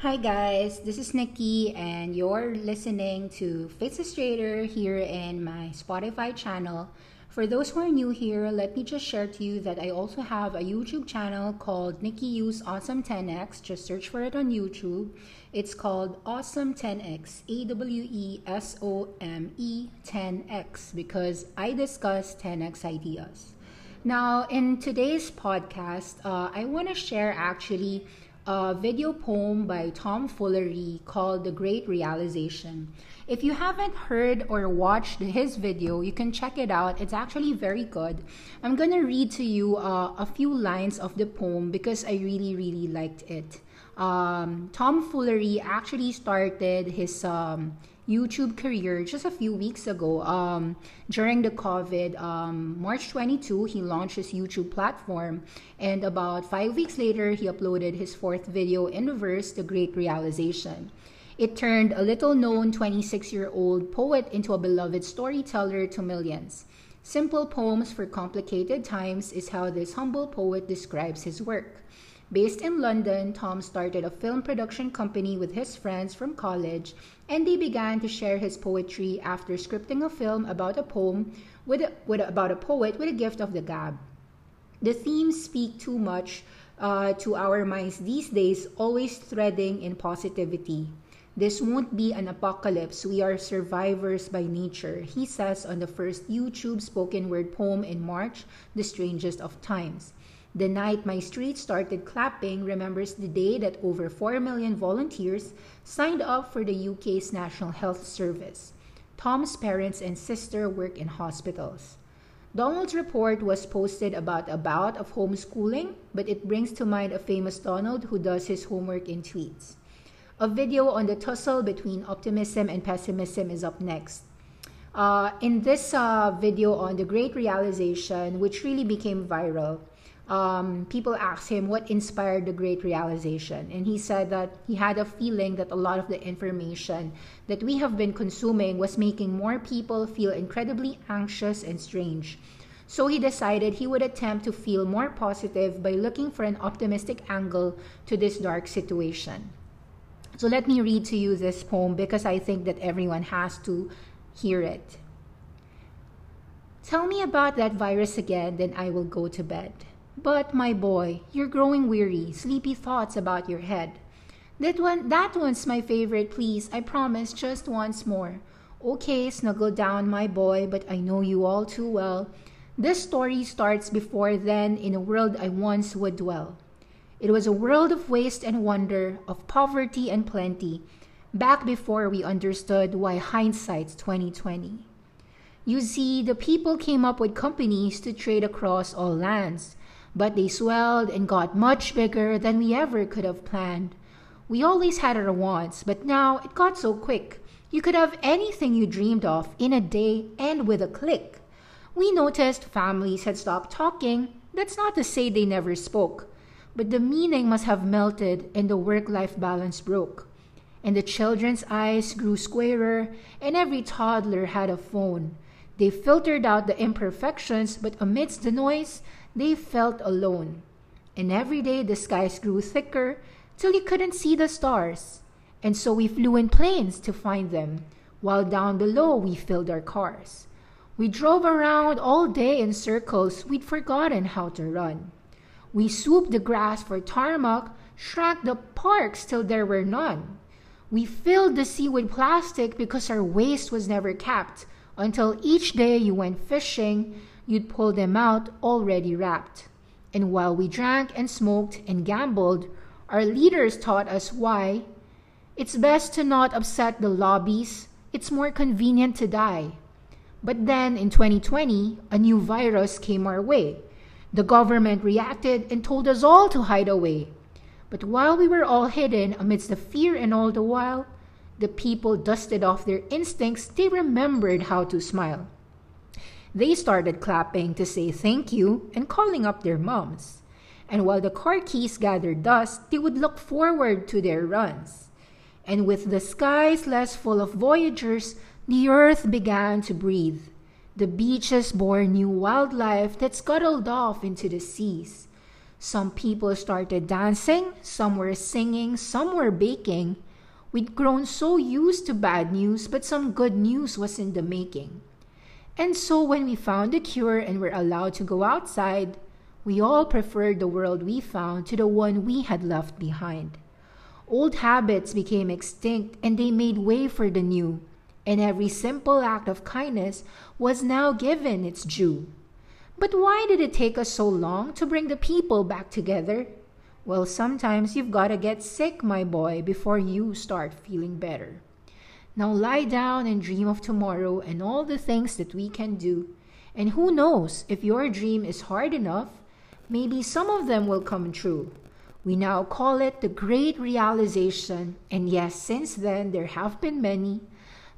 Hi guys, this is Nikki and you're listening to Faces Trader here in my Spotify channel. For those who are new here, let me just share to you that I also have a YouTube channel called Nikki U's Awesome 10X. Just search for it on YouTube. It's called Awesome 10X, AWESOME 10X, because I discuss 10X ideas. Now, in today's podcast, I want to share actually a video poem by Tom Foolery called The Great Realization. If you haven't heard or watched his video, you can check it out. It's actually very good. I'm going to read to you a few lines of the poem because I really, really liked it. Tom Foolery actually started his YouTube career just a few weeks ago. During the COVID, March 22, he launched his YouTube platform, and about 5 weeks later, he uploaded his fourth video in verse, The Great Realization. It turned a little-known 26-year-old poet into a beloved storyteller to millions. Simple poems for complicated times is how this humble poet describes his work. Based in London, Tom started a film production company with his friends from college, and they began to share his poetry after scripting a film about a poem about a poet with a gift of the gab. The themes speak too much to our minds these days, always threading in positivity. This won't be an apocalypse. We are survivors by nature, he says on the first YouTube spoken word poem in March, The Strangest of Times. The night my street started clapping remembers the day that over 4 million volunteers signed up for the UK's National Health Service. Tom's parents and sister work in hospitals. Donald's report was posted about a bout of homeschooling, but it brings to mind a famous Donald who does his homework in tweets. A video on the tussle between optimism and pessimism is up next. In this video on The Great Realization, which really became viral, people asked him what inspired The Great Realization. And he said that he had a feeling that a lot of the information that we have been consuming was making more people feel incredibly anxious and strange. So he decided he would attempt to feel more positive by looking for an optimistic angle to this dark situation. So let me read to you this poem because I think that everyone has to hear it. Tell me about that virus again, then I will go to bed. But my boy, you're growing weary, sleepy thoughts about your head. That one's my favorite, please. I promise, just once more. Okay, snuggle down, my boy, but I know you all too well. This story starts before then in a world I once would dwell. It was a world of waste and wonder, of poverty and plenty, back before we understood why hindsight's 20/20. You see, the people came up with companies to trade across all lands, but they swelled and got much bigger than we ever could have planned. We always had our wants, but now it got so quick. You could have anything you dreamed of in a day and with a click. We noticed families had stopped talking. That's not to say they never spoke. But the meaning must have melted and the work-life balance broke. And the children's eyes grew squarer and every toddler had a phone. They filtered out the imperfections, but amidst the noise, they felt alone. And every day the skies grew thicker till you couldn't see the stars. And so we flew in planes to find them, while down below we filled our cars. We drove around all day in circles, we'd forgotten how to run. We swooped the grass for tarmac, shrank the parks till there were none. We filled the sea with plastic because our waste was never capped, until each day you went fishing, you'd pull them out already wrapped. And while we drank and smoked and gambled, our leaders taught us why. It's best to not upset the lobbies, it's more convenient to die. But then in 2020, a new virus came our way. The government reacted and told us all to hide away. But while we were all hidden amidst the fear and all the while, the people dusted off their instincts, they remembered how to smile. They started clapping to say thank you and calling up their moms. And while the car keys gathered dust, they would look forward to their runs. And with the skies less full of voyagers, the earth began to breathe. The beaches bore new wildlife that scuttled off into the seas. Some people started dancing, some were singing, some were baking. We'd grown so used to bad news, but some good news was in the making. And so when we found a cure and were allowed to go outside, we all preferred the world we found to the one we had left behind. Old habits became extinct and they made way for the new, and every simple act of kindness was now given its due. But why did it take us so long to bring the people back together? Well, sometimes you've got to get sick, my boy, before you start feeling better. Now lie down and dream of tomorrow and all the things that we can do. And who knows, if your dream is hard enough, maybe some of them will come true. We now call it the Great Realization. And yes, since then, there have been many.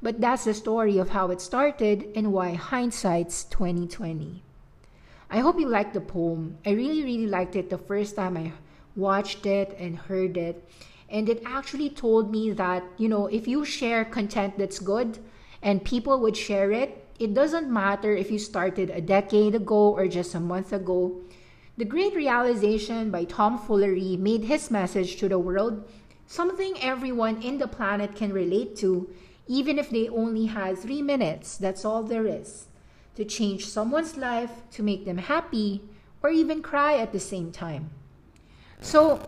But that's the story of how it started and why hindsight's 2020. I hope you liked the poem. I really liked it the first time I watched it and heard it. And it actually told me that, if you share content that's good and people would share it, it doesn't matter if you started a decade ago or just a month ago. The Great Realization by Tom Foolery made his message to the world something everyone in the planet can relate to, even if they only had 3 minutes. That's all there is. To change someone's life, to make them happy, or even cry at the same time. So,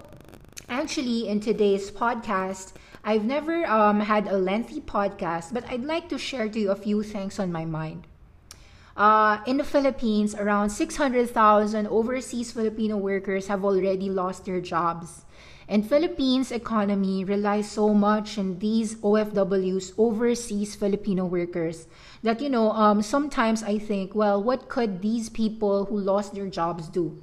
actually, in today's podcast, I've never had a lengthy podcast, but I'd like to share to you a few things on my mind. In the Philippines, around 600,000 overseas Filipino workers have already lost their jobs. And Philippines' economy relies so much on these OFWs, overseas Filipino workers, that, sometimes I think, well, what could these people who lost their jobs do?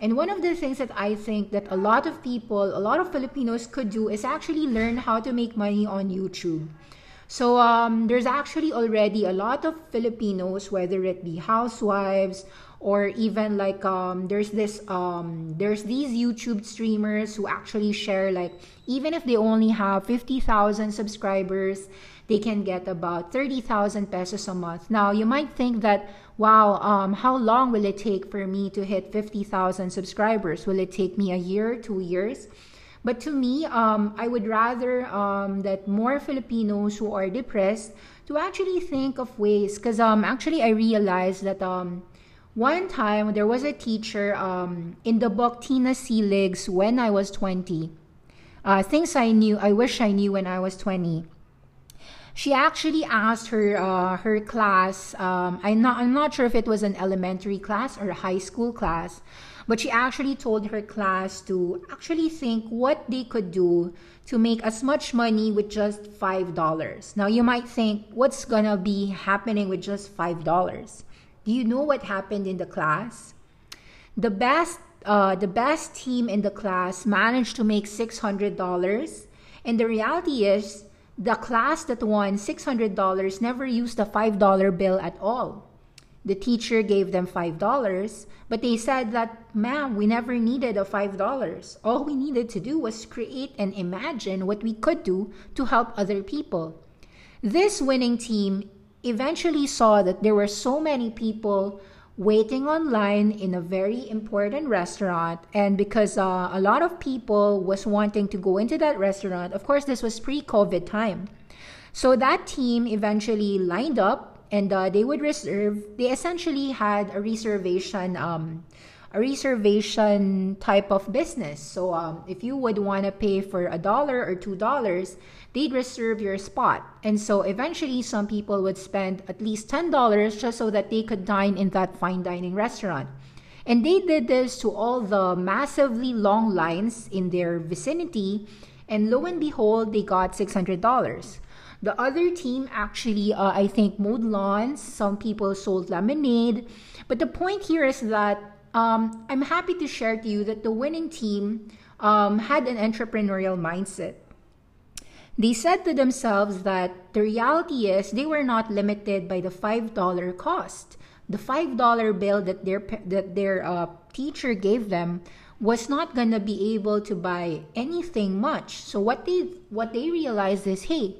And one of the things that I think that a lot of Filipinos could do is actually learn how to make money on YouTube. So there's actually already a lot of Filipinos, whether it be housewives or even like there's these YouTube streamers who actually share, like, even if they only have 50,000 subscribers, they can get about 30,000 pesos a month. Now you might think that, wow, how long will it take for me to hit 50,000 subscribers? Will it take me a year, 2 years? But to me, I would rather that more Filipinos who are depressed to actually think of ways, because actually I realized that one time there was a teacher in the book Tina Selig's When I Was 20, Things I Wish I Knew When I Was 20. She actually asked her class, I'm not sure if it was an elementary class or a high school class, but she actually told her class to actually think what they could do to make as much money with just $5. Now you might think, what's gonna be happening with just $5? Do you know what happened in the class? The best team in the class managed to make $600, and the reality is the class that won $600 never used a $5 bill at all. The teacher gave them $5, but they said that, ma'am, we never needed a $5. All we needed to do was create and imagine what we could do to help other people. This winning team eventually saw that there were so many people waiting online in a very important restaurant, and because a lot of people was wanting to go into that restaurant, of course, this was pre-COVID time. So that team eventually lined up, and they essentially had a reservation type of business. So if you would want to pay for $1 or $2, they'd reserve your spot. And so eventually some people would spend at least $10 just so that they could dine in that fine dining restaurant. And they did this to all the massively long lines in their vicinity. And lo and behold, they got $600. The other team actually, I think, mowed lawns. Some people sold lemonade. But the point here is that I'm happy to share to you that the winning team had an entrepreneurial mindset. They said to themselves that the reality is they were not limited by the $5 cost. The $5 bill that their teacher gave them was not gonna be able to buy anything much. So what they realized is, hey,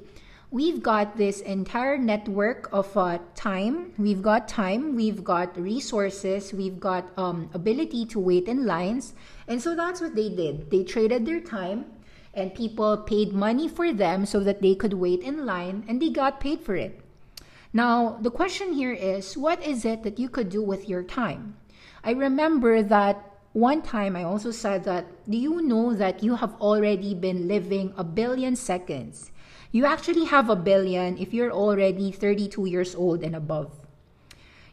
we've got this entire network of time, we've got resources, we've got ability to wait in lines. And so that's what they did. They traded their time, and people paid money for them so that they could wait in line, and they got paid for it. Now, the question here is, what is it that you could do with your time? I remember that one time I also said that, do you know that you have already been living 1 billion seconds? You actually have 1 billion if you're already 32 years old and above.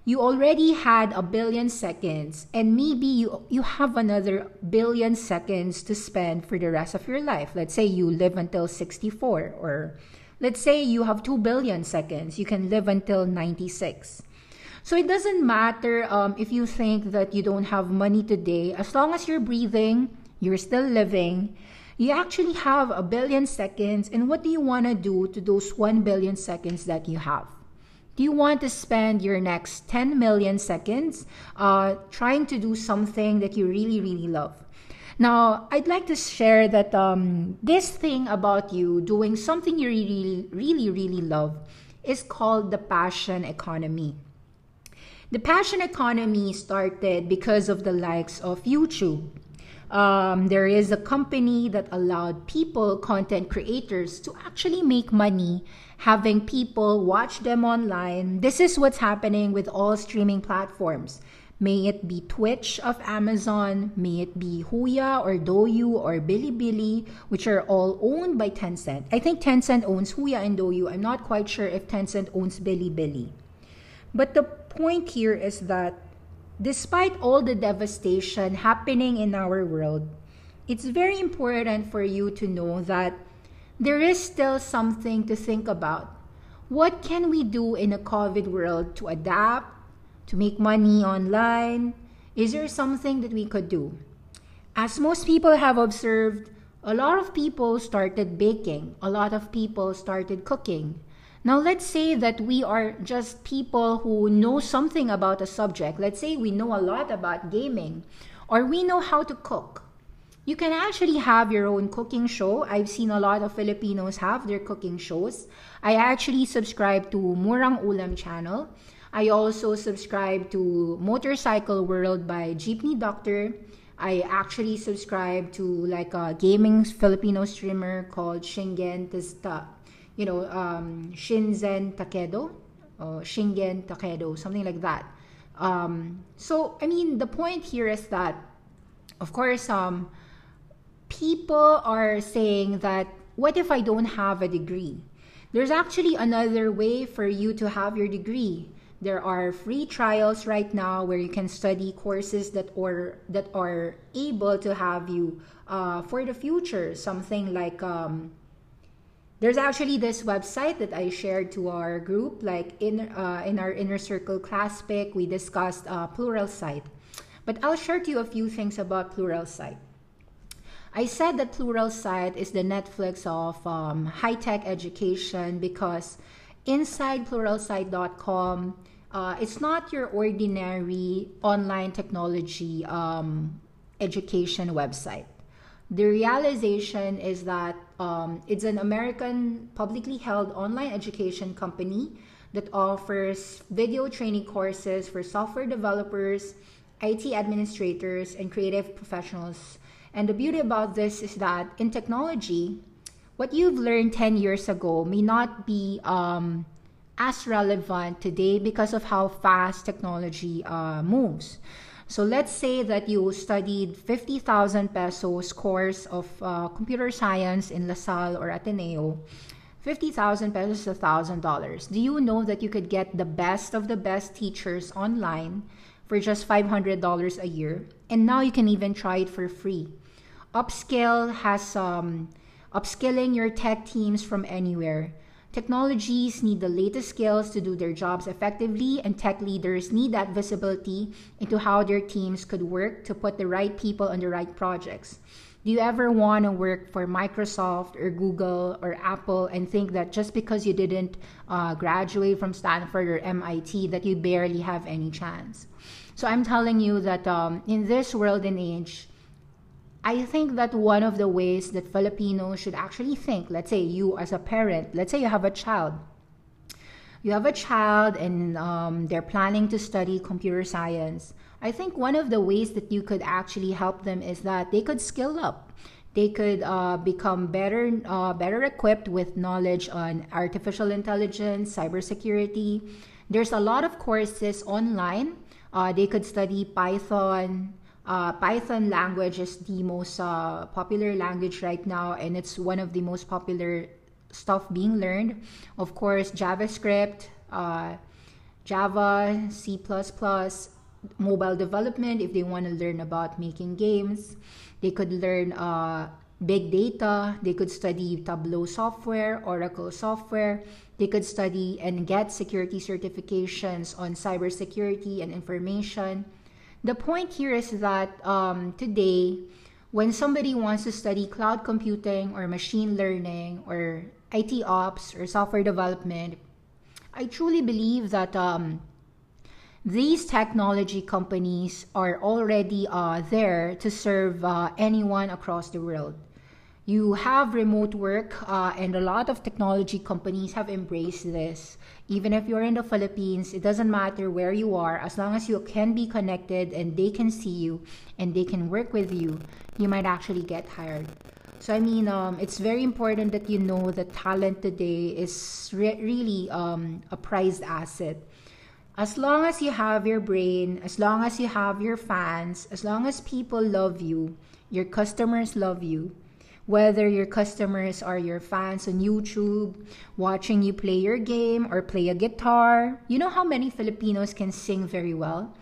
You already had 1 billion seconds, and maybe you have another 1 billion seconds to spend for the rest of your life. Let's say you live until 64, or let's say you have 2 billion seconds. You can live until 96. So it doesn't matter if you think that you don't have money today. As long as you're breathing, you're still living. You actually have 1 billion seconds, and what do you want to do to those 1 billion seconds that you have? Do you want to spend your next 10 million seconds trying to do something that you really, really love? Now, I'd like to share that this thing about you doing something you really, really, really love is called the passion economy. The passion economy started because of the likes of YouTube. There is a company that allowed people, content creators, to actually make money having people watch them online. This is what's happening with all streaming platforms. May it be Twitch of Amazon, may it be Huya or Douyu or Bilibili, which are all owned by Tencent. I think Tencent owns Huya and Douyu. I'm not quite sure if Tencent owns Bilibili. But the point here is that despite all the devastation happening in our world, it's very important for you to know that there is still something to think about. What can we do in a COVID world to adapt? To make money online? Is there something that we could do? As most people have observed, a lot of people started baking. A lot of people started cooking. Now, let's say that we are just people who know something about a subject. Let's say we know a lot about gaming, or we know how to cook. You can actually have your own cooking show. I've seen a lot of Filipinos have their cooking shows. I actually subscribe to Murang Ulam channel. I also subscribe to Motorcycle World by Jeepney Doctor. I actually subscribe to like a gaming Filipino streamer called Shingen Takedo, or Shingen Takedo, something like that. So, I mean, the point here is that, of course, people are saying that, what if I don't have a degree? There's actually another way for you to have your degree. There are free trials right now where you can study courses that are able to have you for the future. Something like there's actually this website that I shared to our group, like in our Inner Circle class pick, we discussed Pluralsight. But I'll share to you a few things about Pluralsight. I said that Pluralsight is the Netflix of high-tech education because inside Pluralsight.com, it's not your ordinary online technology education website. The realization is that it's an American publicly held online education company that offers video training courses for software developers, IT administrators, and creative professionals. And the beauty about this is that in technology, what you've learned 10 years ago may not be as relevant today because of how fast technology moves. So let's say that you studied 50,000 pesos course of computer science in LaSalle or Ateneo. 50,000 pesos is $1,000. Do you know that you could get the best of the best teachers online for just $500 a year? And now you can even try it for free. Upscale has upskilling your tech teams from anywhere. Technologies need the latest skills to do their jobs effectively, and tech leaders need that visibility into how their teams could work to put the right people on the right projects. Do you ever want to work for Microsoft or Google or Apple and think that just because you didn't graduate from Stanford or MIT that you barely have any chance? So I'm telling you that in this world and age, I think that one of the ways that Filipinos should actually think, let's say you as a parent, let's say you have a child. You have a child and they're planning to study computer science. I think one of the ways that you could actually help them is that they could skill up. They could become better equipped with knowledge on artificial intelligence, cybersecurity. There's a lot of courses online. They could study Python. Python language is the most popular language right now, and it's one of the most popular stuff being learned. Of course, JavaScript, Java, C++, mobile development. If they want to learn about making games, they could learn big data. They could study Tableau software, Oracle software. They could study and get security certifications on cybersecurity and information. The point here is that today, when somebody wants to study cloud computing or machine learning or IT ops or software development, I truly believe that these technology companies are already there to serve anyone across the world. You have remote work, and a lot of technology companies have embraced this. Even if you're in the Philippines, it doesn't matter where you are. As long as you can be connected and they can see you and they can work with you, you might actually get hired. So, I mean, it's very important that you know that talent today is really a prized asset. As long as you have your brain, as long as you have your fans, as long as people love you, your customers love you, whether your customers are your fans on YouTube, watching you play your game or play a guitar. You know how many Filipinos can sing very well?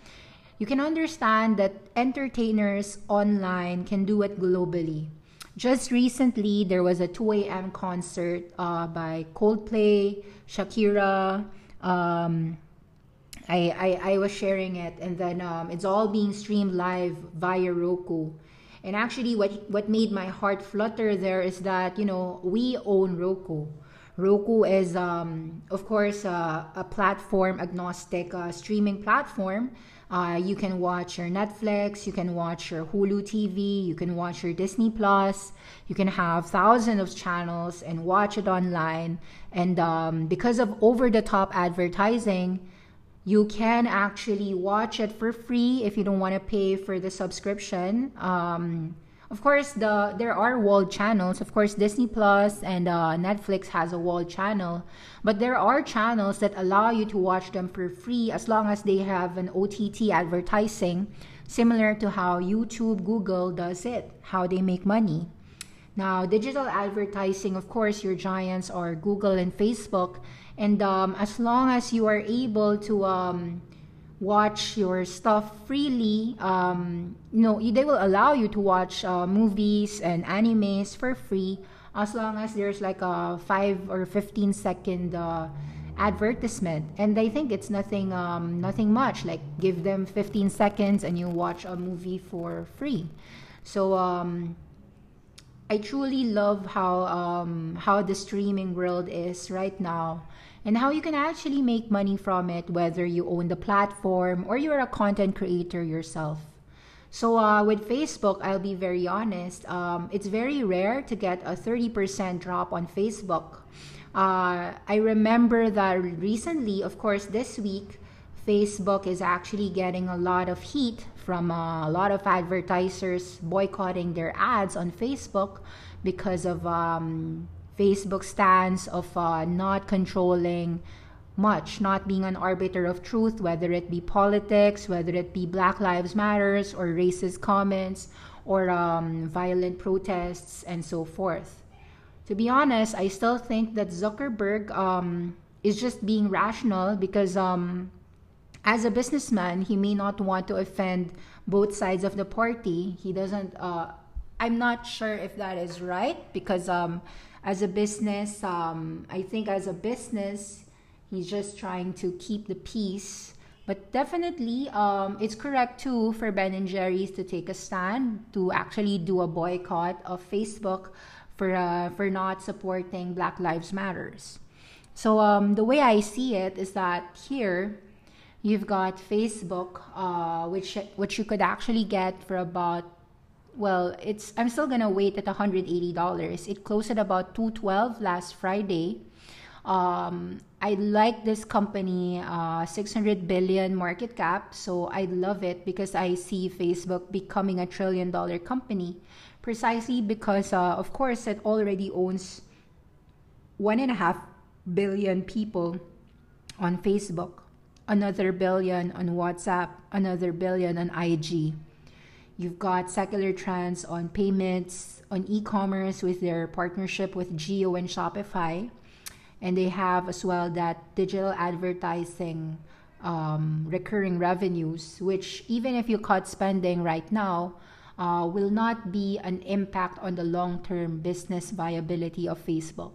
You can understand that entertainers online can do it globally. Just recently, there was a 2 a.m. concert by Coldplay, Shakira. I was sharing it, and then it's all being streamed live via Roku. And actually, what made my heart flutter there is that, you know, we own Roku. Roku is, of course, a platform-agnostic streaming platform. You can watch your Netflix, you can watch your Hulu TV, you can watch your Disney+. You can have thousands of channels and watch it online. And because of over-the-top advertising, you can actually watch it for free if you don't want to pay for the subscription. Of course, there are walled channels. Of course, Disney Plus and Netflix has a walled channel. But there are channels that allow you to watch them for free as long as they have an OTT advertising, similar to how YouTube, Google does it, how they make money. Now, digital advertising, of course, your giants are Google and Facebook. And as long as you are able to watch your stuff freely, they will allow you to watch movies and animes for free as long as there's like a 5 or 15 second advertisement. And I think it's nothing much, like give them 15 seconds and you watch a movie for free. So I truly love how the streaming world is right now, and how you can actually make money from it, whether you own the platform or you're a content creator yourself. So with Facebook, I'll be very honest, it's very rare to get a 30% drop on Facebook. I remember that recently, of course, this week, Facebook is actually getting a lot of heat from a lot of advertisers boycotting their ads on Facebook because of Facebook's stance of not controlling much, not being an arbiter of truth, whether it be politics, whether it be Black Lives Matters or racist comments or violent protests and so forth. To be honest, I still think that Zuckerberg is just being rational because as a businessman, he may not want to offend both sides of the party. He doesn't. I'm not sure if that is right because as a business, I think as a business, he's just trying to keep the peace. But definitely, it's correct too for Ben & Jerry's to take a stand, to actually do a boycott of Facebook for not supporting Black Lives Matters. So the way I see it is that here, you've got Facebook, which you could actually get for about, well, it's, I'm still gonna wait at $180. It closed at about $212 last Friday. I like this company, 600 billion market cap. So I love it because I see Facebook becoming a trillion-dollar company precisely because, of course, it already owns 1.5 billion people on Facebook, another billion on WhatsApp, another billion on IG. You've got secular trends on payments, on e-commerce with their partnership with Jio and Shopify. And they have as well that digital advertising recurring revenues, which even if you cut spending right now, will not be an impact on the long-term business viability of Facebook.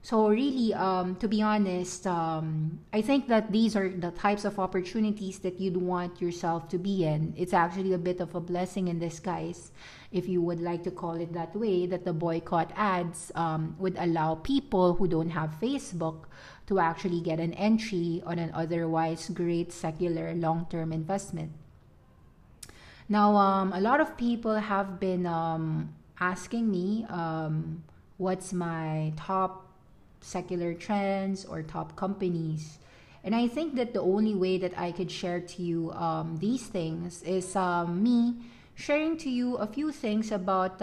So really, to be honest, I think that these are the types of opportunities that you'd want yourself to be in. It's actually a bit of a blessing in disguise, if you would like to call it that way, that the boycott ads would allow people who don't have Facebook to actually get an entry on an otherwise great secular long-term investment. Now, a lot of people have been asking me what's my top secular trends or top companies. And I think that the only way that I could share to you these things is me sharing to you a few things about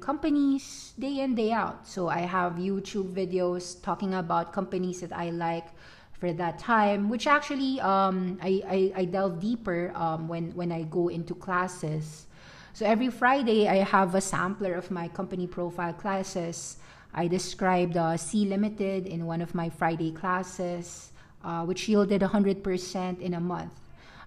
companies day in, day out. So I have YouTube videos talking about companies that I like for that time, which actually I delve deeper when I go into classes. So every Friday, I have a sampler of my company profile classes. I described Sea Limited in one of my Friday classes, which yielded 100% in a month.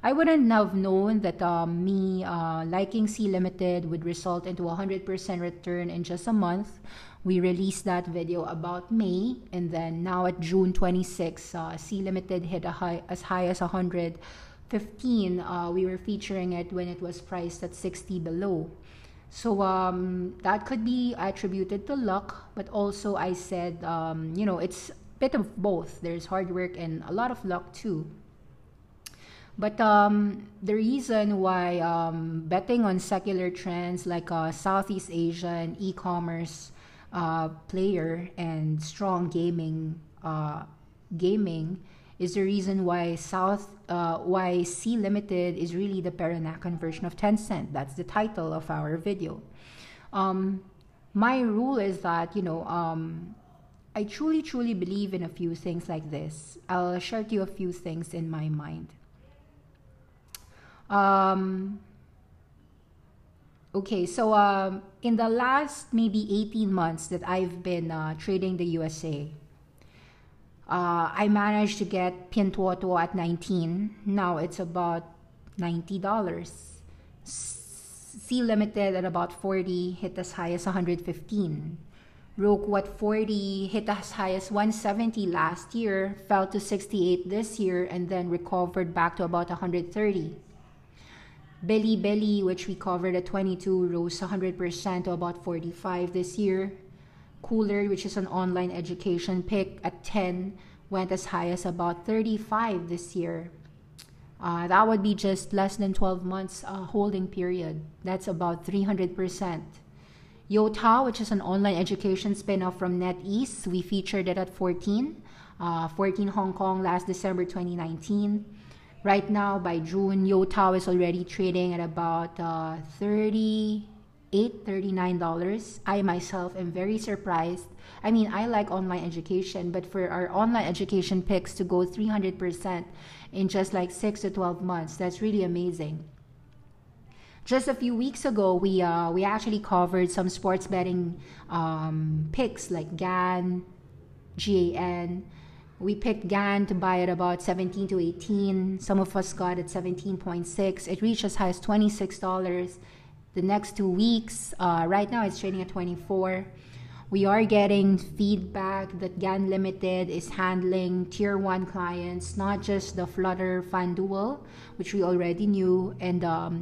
I wouldn't have known that me liking Sea Limited would result into 100% return in just a month. We released that video about May, and then now at June 26, Sea Limited hit as high as 115. We were featuring it when it was priced at 60 below. So that could be attributed to luck, but also I said, you know, it's a bit of both. There's hard work and a lot of luck too. But the reason why betting on secular trends like Southeast Asian e-commerce player and strong gaming is the reason why Sea Limited is really the Peranakan version of Tencent. That's the title of our video. My rule is that, you know, I truly believe in a few things like this. I'll share to you a few things in my mind. Okay, so in the last maybe 18 months that I've been trading the USA, I managed to get Pinduoduo at 19. Now it's about $90. Sea Limited at about 40, hit as high as 115. Roku at 40, hit as high as 170 last year, fell to 68 this year, and then recovered back to about 130. Bilibili, which we covered at 22, rose 100% to about 45 this year. Cooler, which is an online education pick, at 10, went as high as about 35 this year. That would be just less than 12 months holding period. That's about 300%. Youdao, which is an online education spin-off from NetEase, we featured it at 14. 14 Hong Kong last December 2019. Right now, by June, Youdao is already trading at about $39. I myself am very surprised. I mean, I like online education, but for our online education picks to go 300% in just like 6 to 12 months, that's really amazing. Just a few weeks ago, we actually covered some sports betting picks like GAN, GAN. We picked GAN to buy at about 17 to 18. Some of us got at 17.6. It reached as high as $26. The next 2 weeks, right now it's trading at 24. We are getting feedback that GAN Limited is handling tier 1 clients, not just the Flutter FanDuel, which we already knew, and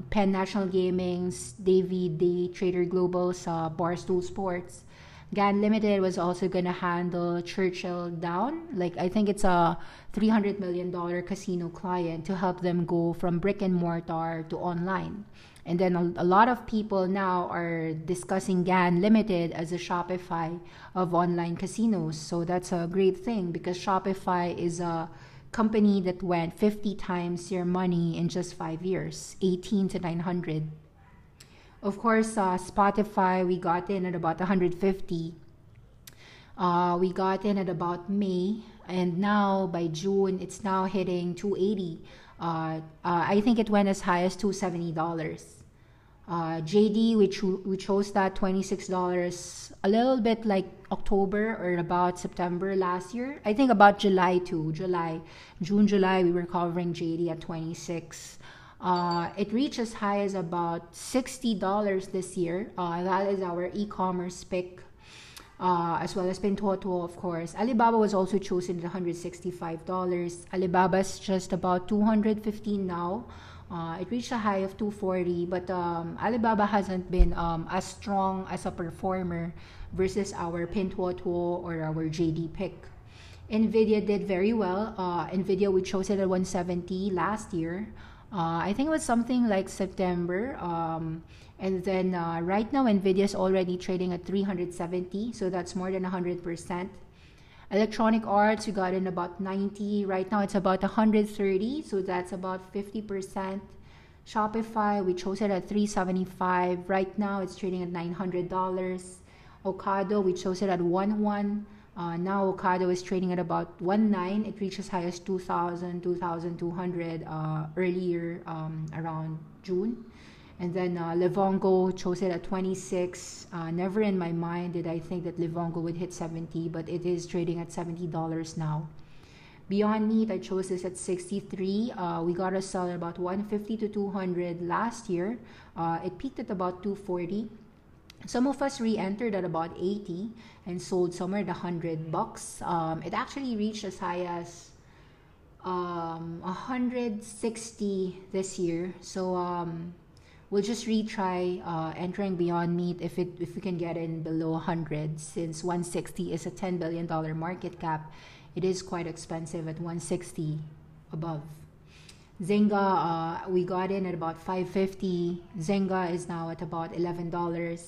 Penn National Gaming's Davey Day, Trader Global's Barstool Sports. GAN Limited was also going to handle Churchill Down. Like, I think it's a $300 million casino client to help them go from brick and mortar to online. And then a lot of people now are discussing GAN Limited as a Shopify of online casinos. So that's a great thing, because Shopify is a company that went 50 times your money in just 5 years, 18 to 900. Of course, Spotify, we got in at about 150. We got in at about May, and now by June, it's now hitting 280. I think it went as high as $270. JD, we chose that $26 a little bit like October or about September last year. I think about July too. June, July, we were covering JD at $26. It reached as high as about $60 this year. That is our e-commerce pick, as well as Pinduoduo, of course. Alibaba was also chosen at $165. Alibaba's just about $215 now. It reached a high of $240, but Alibaba hasn't been as strong as a performer versus our Pinduoduo or our JD pick. NVIDIA did very well. NVIDIA, we chose it at $170 last year. I think it was something like September, and then right now NVIDIA is already trading at $370, so that's more than 100%. Electronic Arts, we got in about $90. Right now it's about $130, so that's about 50%. Shopify, we chose it at $375. Right now it's trading at $900. Ocado, we chose it at $110. Now Ocado is trading at about $1.9. It reached as high as $2,000, $2,200 earlier around June. And then Livongo chose it at $26. Never in my mind did I think that Livongo would hit $70, but it is trading at $70 now. Beyond Meat, I chose this at $63. We got a sell at about $150 to $200 last year. It peaked at about $240. Some of us re-entered at about 80 and sold somewhere at $100. It actually reached as high as 160 this year. So we'll just retry entering Beyond Meat if we can get in below 100, since 160 is a $10 billion market cap. It is quite expensive at 160 above. Zynga, we got in at about $550. Zynga is now at about $11.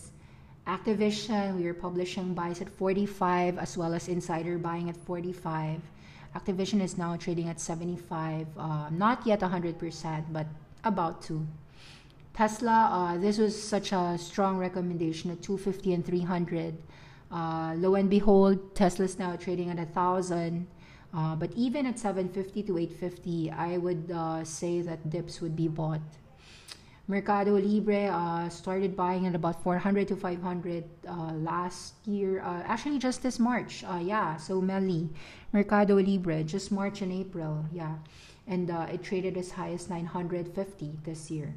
Activision, we were publishing buys at $45, as well as insider buying at $45. Activision is now trading at $75. Not yet 100%, but about to. Tesla, this was such a strong recommendation at $250 and $300. Lo and behold, Tesla's now trading at $1,000. But even at $750 to $850, I would say that dips would be bought. Mercado Libre started buying at about $400 to $500 last year. Actually, just this March. So Melly, Mercado Libre, just March and April. And it traded as high as $950 this year.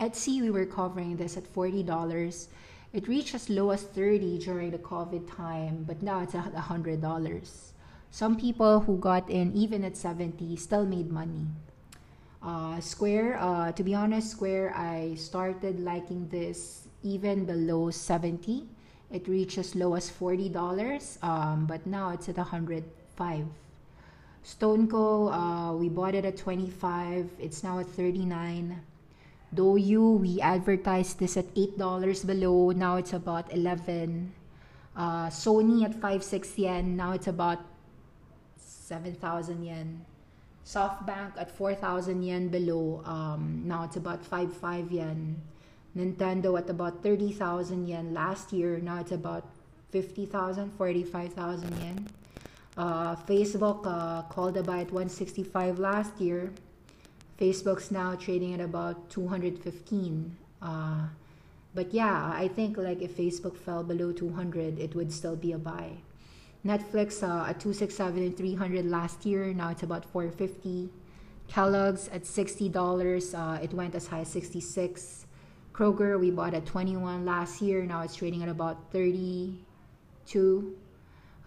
Etsy, we were covering this at $40. It reached as low as $30 during the COVID time, but now it's at $100. Some people who got in even at $70 still made money. Square, to be honest, Square, I started liking this even below $70. It reached as low as $40, but now it's at $105. StoneCo, we bought it at $25. It's now at $39. Douyu, we advertised this at $8 below. Now it's about $11. Sony at 5.6 yen. Now it's about 7,000 yen. SoftBank at 4,000 yen below. Now it's about 5.5 yen. Nintendo at about 30,000 yen last year. Now it's about 50,000, 45,000 yen. Facebook called a buy at 165 last year. Facebook's now trading at about 215. But yeah, I think like if Facebook fell below 200, it would still be a buy. Netflix at 267 and 300 last year. Now it's about 450. Kellogg's at $60. It went as high as 66. Kroger, we bought at 21 last year. Now it's trading at about 30. 32,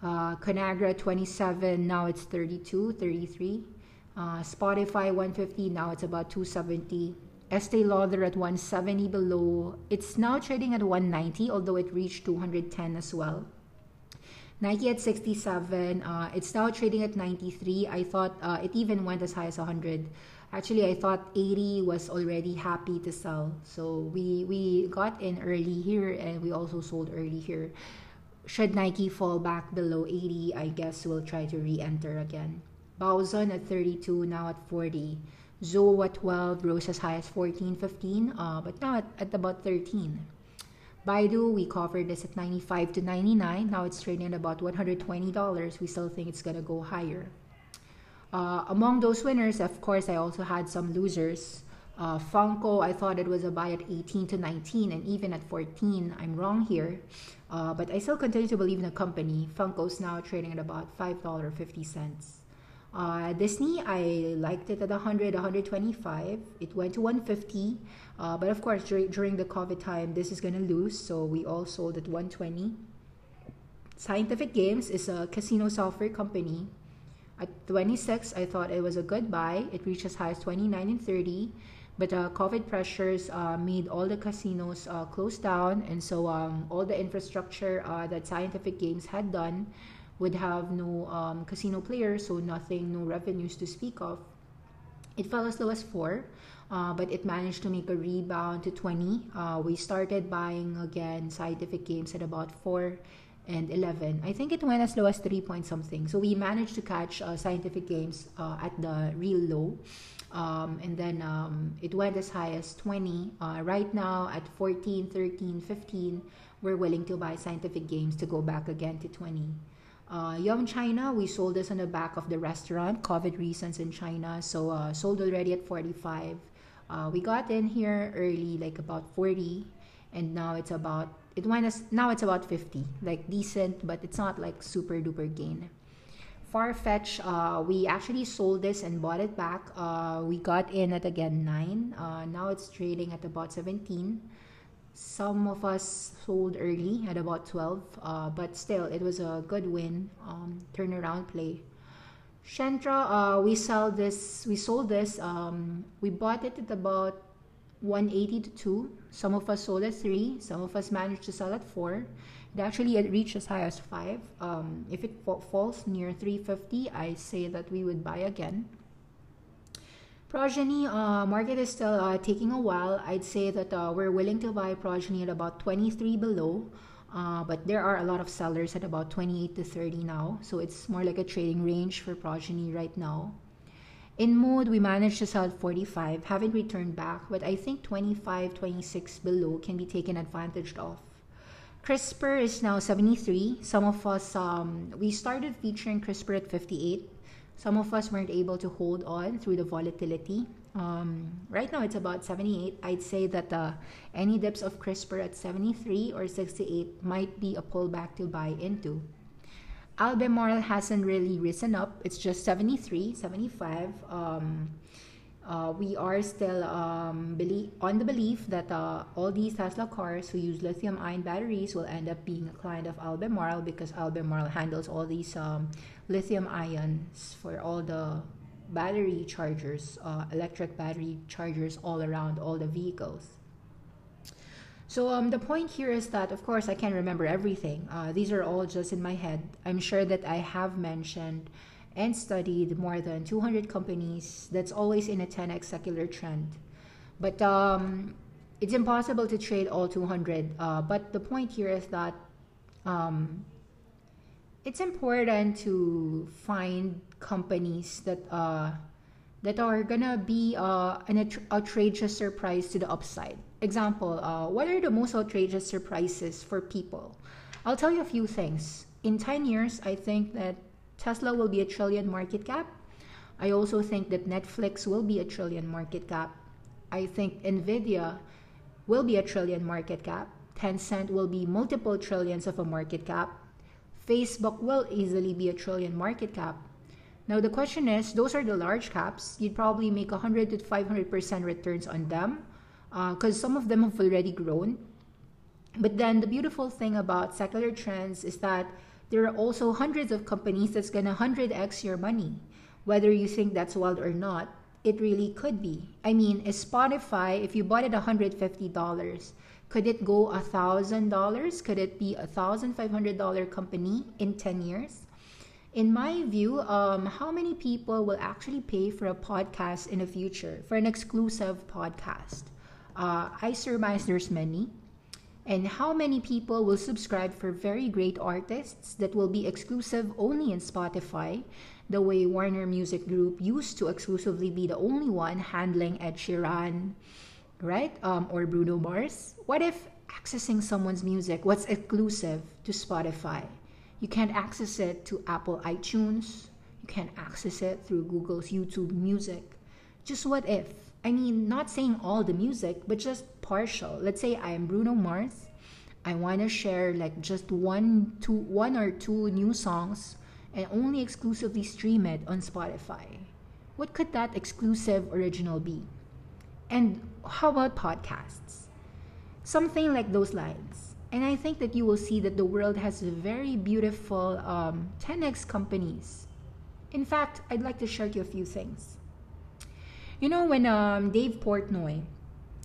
Conagra 27, now it's 32, 33. Spotify 150, now it's about 270. Estee Lauder at 170 below. It's now trading at 190, although it reached 210 as well. Nike at 67, it's now trading at 93. I thought it even went as high as 100. Actually, I thought 80 was already happy to sell. So we got in early here and we also sold early here. Should Nike fall back below 80, I guess we'll try to re-enter again. Baozun at 32, now at 40. Zoho at 12, rose as high as 14, 15, but now at about 13. Baidu, we covered this at 95 to 99. Now it's trading at about $120. We still think it's going to go higher. Among those winners, of course, I also had some losers. Funko, I thought it was a buy at 18 to 19, and even at 14, I'm wrong here. But I still continue to believe in the company. Funko's now trading at about $5.50. Disney, I liked it at 100, 125. It went to 150. But of course, during the COVID time, this is going to lose. So we all sold at 120. Scientific Games is a casino software company. At 26, I thought it was a good buy. It reached as high as 29 and 30. But COVID pressures made all the casinos close down. And so all the infrastructure that Scientific Games had done would have no casino players, so nothing, no revenues to speak of. It fell as low as 4, but it managed to make a rebound to 20. We started buying again Scientific Games at about 4 and 11. I think it went as low as 3 point something. So we managed to catch Scientific Games at the real low. And then it went as high as 20. Right now at 14, 13, 15, we're willing to buy Scientific Games to go back again to 20. Yum China, we sold this on the back of the restaurant, COVID reasons in China, so sold already at 45. We got in here early, like about 40, and now it's about, now it's about 50, like decent, but it's not like super duper gain. Farfetch, we actually sold this and bought it back. We got in at again 9, now it's trading at about 17. Some of us sold early at about 12, but still, it was a good win, turnaround play. Shentra, we sold this, we bought it at about 180 to 2. Some of us sold at 3, some of us managed to sell at 4. It actually reached as high as 5. If it falls near 350, I say that we would buy again. Progeny, market is still taking a while. I'd say that we're willing to buy Progeny at about 23 below, but there are a lot of sellers at about 28 to 30 now, so it's more like a trading range for Progeny right now. In mode, we managed to sell at 45, haven't returned back, but I think 25, 26 below can be taken advantage of. CRISPR is now 73. Some of us, we started featuring CRISPR at 58. Some of us weren't able to hold on through the volatility. Right now, it's about 78. I'd say that any dips of CRISPR at 73 or 68 might be a pullback to buy into. Albemarle hasn't really risen up. It's just 73, 75. We are still on the belief that all these Tesla cars who use lithium-ion batteries will end up being a client of Albemarle because Albemarle handles all these lithium ions for all the battery chargers, electric battery chargers all around all the vehicles. So the point here is that, of course, I can't remember everything. These are all just in my head. I'm sure that I have mentioned and studied more than 200 companies that's always in a 10x secular trend. But it's impossible to trade all 200. But the point here is that it's important to find companies that are gonna be an outrageous surprise to the upside. Example, what are the most outrageous surprises for people? I'll tell you a few things. In 10 years, I think that Tesla will be a trillion market cap. I also think that Netflix will be a trillion market cap. I think NVIDIA will be a trillion market cap. Tencent will be multiple trillions of a market cap. Facebook will easily be a trillion market cap. Now the question is, those are the large caps. You'd probably make 100 to 500% returns on them because some of them have already grown. But then the beautiful thing about secular trends is that there are also hundreds of companies that's going to 100x your money. Whether you think that's wild or not, it really could be. I mean, is Spotify, if you bought it $150, could it go $1,000? Could it be a $1,500 company in 10 years? In my view, how many people will actually pay for a podcast in the future, for an exclusive podcast? I surmise there's many. And how many people will subscribe for very great artists that will be exclusive only in Spotify, the way Warner Music Group used to exclusively be the only one handling Ed Sheeran, right? Or Bruno Mars. What if accessing someone's music, what's exclusive to Spotify? You can't access it to Apple iTunes. You can't access it through Google's YouTube Music. Just what if? I mean, not saying all the music, but just partial. Let's say I am Bruno Mars. I want to share like just one or two new songs and only exclusively stream it on Spotify. What could that exclusive original be? And how about podcasts? Something like those lines. And I think that you will see that the world has very beautiful 10X companies. In fact, I'd like to share you a few things. You know, when Dave Portnoy,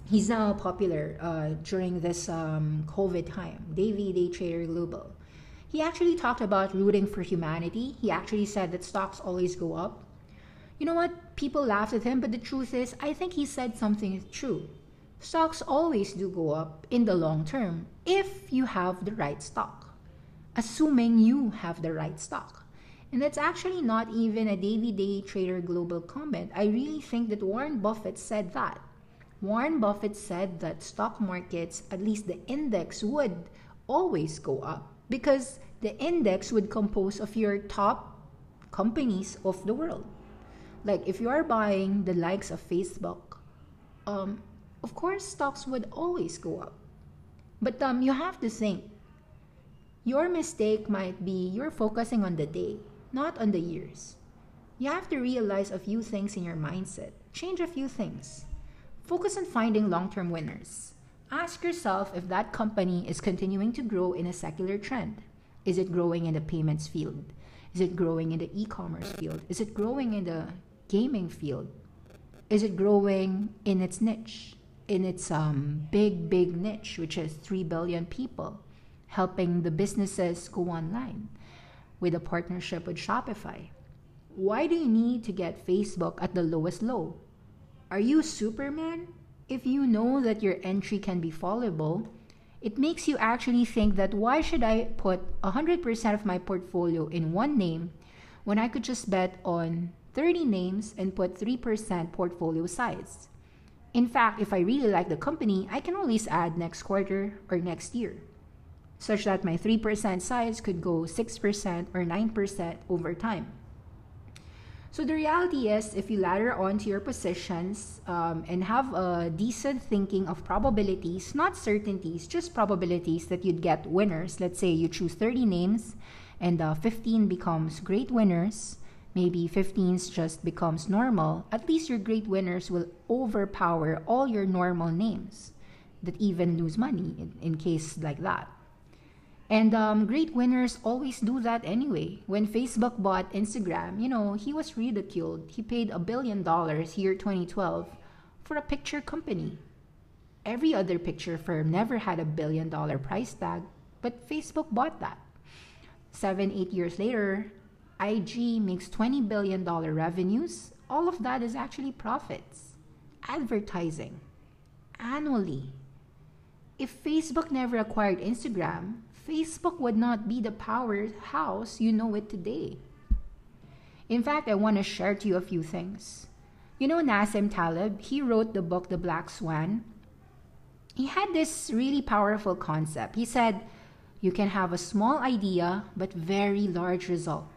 he's now popular during this COVID time, Davey, Day Trader Global. He actually talked about rooting for humanity. He actually said that stocks always go up. You know what? People laughed at him, but the truth is, I think he said something true. Stocks always do go up in the long term if you have the right stock, assuming you have the right stock. And that's actually not even a Davey Day Trader Global comment. I really think that Warren Buffett said that. Warren Buffett said that stock markets, at least the index, would always go up because the index would compose of your top companies of the world. Like if you are buying the likes of Facebook, of course stocks would always go up. But you have to think. Your mistake might be you're focusing on the day, not on the years. You have to realize a few things in your mindset. Change a few things. Focus on finding long-term winners. Ask yourself if that company is continuing to grow in a secular trend. Is it growing in the payments field? Is it growing in the e-commerce field? Is it growing in the gaming field? Is it growing in its niche? In its big, big niche, which is 3 billion people, helping the businesses go online with a partnership with Shopify. Why do you need to get Facebook at the lowest low? Are you Superman? If you know that your entry can be fallible, it makes you actually think that why should I put 100% of my portfolio in one name when I could just bet on 30 names and put 3% portfolio size? In fact, if I really like the company, I can always add next quarter or next year, such that my 3% size could go 6% or 9% over time. So the reality is, if you ladder on to your positions and have a decent thinking of probabilities, not certainties, just probabilities that you'd get winners. Let's say you choose 30 names and 15 becomes great winners. Maybe 15s just becomes normal. At least your great winners will overpower all your normal names that even lose money in case like that. And great winners always do that anyway. When Facebook bought Instagram, you know, he was ridiculed. He paid $1 billion year 2012 for a picture company. Every other picture firm never had $1 billion price tag, but Facebook bought that. 7-8 years later, IG makes $20 billion revenues. All of that is actually profits. Advertising. Annually. If Facebook never acquired Instagram, Facebook would not be the powerhouse you know it today. In fact, I want to share to you a few things. You know Nassim Taleb, he wrote the book The Black Swan. He had this really powerful concept. He said, you can have a small idea but very large result.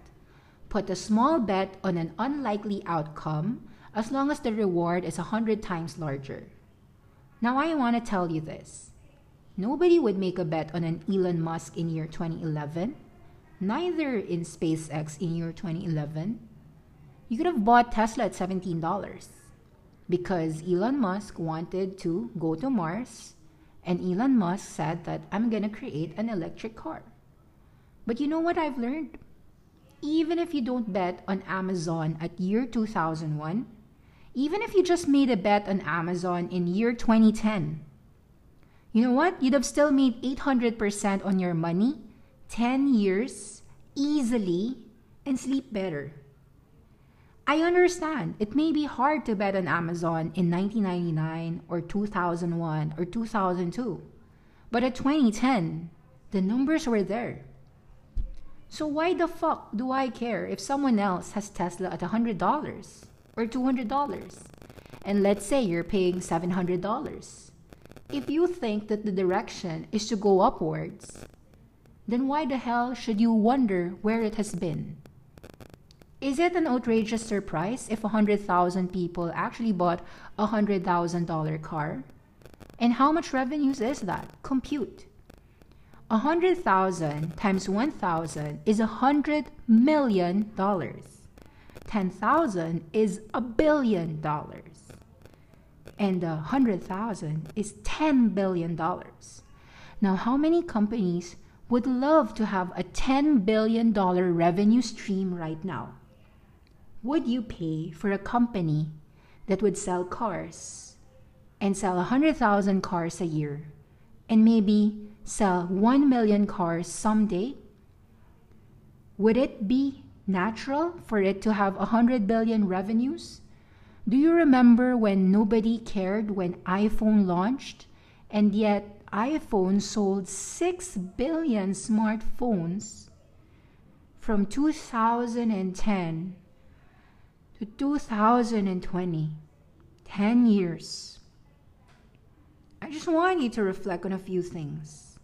Put a small bet on an unlikely outcome as long as the reward is 100 times larger. Now I want to tell you this. Nobody would make a bet on an Elon Musk in year 2011, neither in SpaceX in year 2011. You could have bought Tesla at $17 because Elon Musk wanted to go to Mars And Elon Musk said that I'm gonna create an electric car. But you know what I've learned? Even if you don't bet on Amazon at year 2001, even if you just made a bet on Amazon in year 2010, you know what? You'd have still made 800% on your money, 10 years, easily, and sleep better. I understand it may be hard to bet on Amazon in 1999 or 2001 or 2002, but at 2010, the numbers were there. So why the fuck do I care if someone else has Tesla at $100 or $200? And let's say you're paying $700. If you think that the direction is to go upwards, then why the hell should you wonder where it has been? Is it an outrageous surprise if 100,000 people actually bought a $100,000 car? And how much revenues is that? Compute. 100,000 times 1,000 is $100 million. 10,000 is $1 billion. And 100,000 is $10 billion. Now, how many companies would love to have a $10 billion revenue stream right now? Would you pay for a company that would sell cars and sell 100,000 cars a year and maybe sell 1 million cars someday? Would it be natural for it to have 100 billion revenues? Do you remember when nobody cared when iPhone launched, and yet iPhone sold 6 billion smartphones from 2010 to 2020, 10 years. I just want you to reflect on a few things.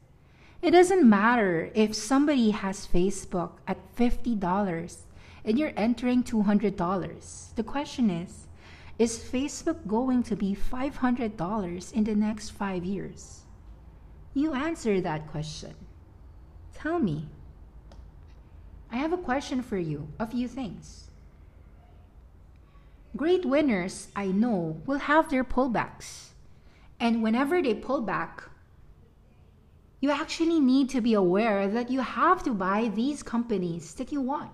It doesn't matter if somebody has Facebook at $50 and you're entering $200. The question is Facebook going to be $500 in the next 5 years? You answer that question. Tell me. I have a question for you, a few things. Great winners, I know, will have their pullbacks. And whenever they pull back, you actually need to be aware that you have to buy these companies that you want.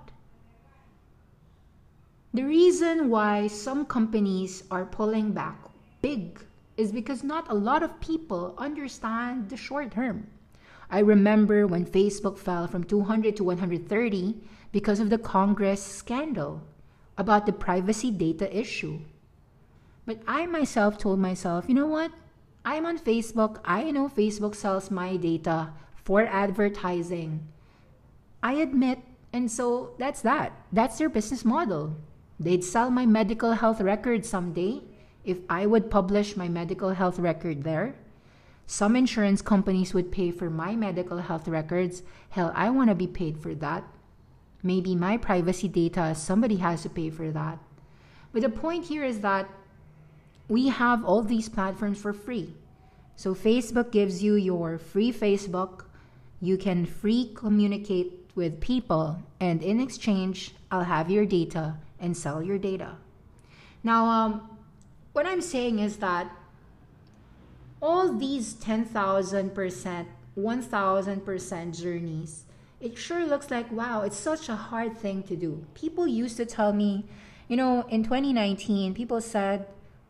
The reason why some companies are pulling back big is because not a lot of people understand the short term. I remember when Facebook fell from 200 to 130 because of the Congress scandal about the privacy data issue. But I myself told myself, you know what? I'm on Facebook. I know Facebook sells my data for advertising. I admit, and so that's that. That's their business model. They'd sell my medical health record someday. If I would publish my medical health record there, some insurance companies would pay for my medical health records. Hell, I want to be paid for that. Maybe my privacy data, somebody has to pay for that. But the point here is that we have all these platforms for free. So Facebook gives you your free Facebook. You can free communicate with people, and in exchange, I'll have your data and sell your data. Now, what I'm saying is that all these 10,000%, 1,000% journeys, it sure looks like, wow, it's such a hard thing to do. People used to tell me, you know, in 2019, people said,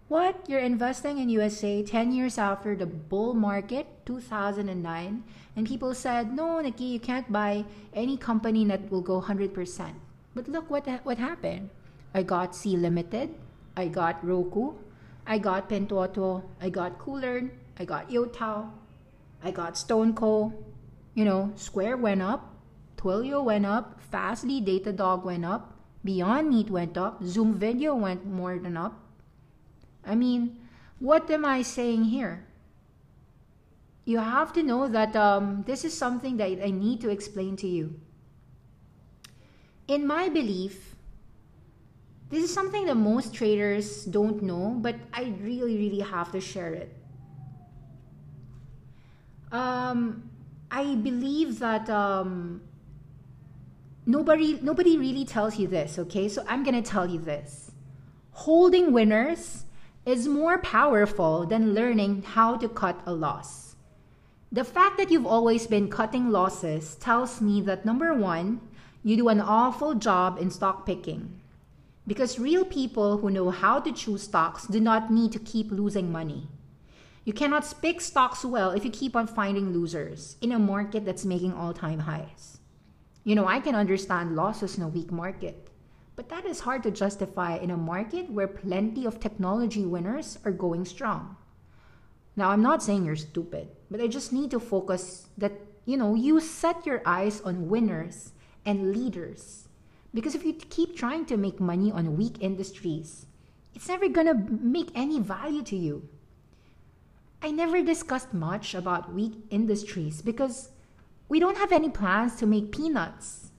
what, you're investing in USA 10 years after the bull market, 2009? And people said, no, Nikki, you can't buy any company that will go 100%. But look what happened. I got Sea Limited. I got Roku, I got Pinduoduo, I got Coolern, I got Youdao, I got StoneCo, you know, Square went up, Twilio went up, Fastly, Datadog went up, Beyond Meat went up, Zoom Video went more than up. I mean, what am I saying here? You have to know that this is something that I need to explain to you. In my belief, this is something that most traders don't know, but I really, really have to share it. I believe that nobody really tells you this, okay? So I'm gonna tell you this. Holding winners is more powerful than learning how to cut a loss. The fact that you've always been cutting losses tells me that, number one, you do an awful job in stock picking. Because real people who know how to choose stocks do not need to keep losing money. You cannot pick stocks well if you keep on finding losers in a market that's making all-time highs. You know, I can understand losses in a weak market, but that is hard to justify in a market where plenty of technology winners are going strong. Now, I'm not saying you're stupid, but I just need to focus that, you know, you set your eyes on winners and leaders. Because if you keep trying to make money on weak industries, it's never gonna make any value to you. I never discussed much about weak industries because we don't have any plans to make peanuts.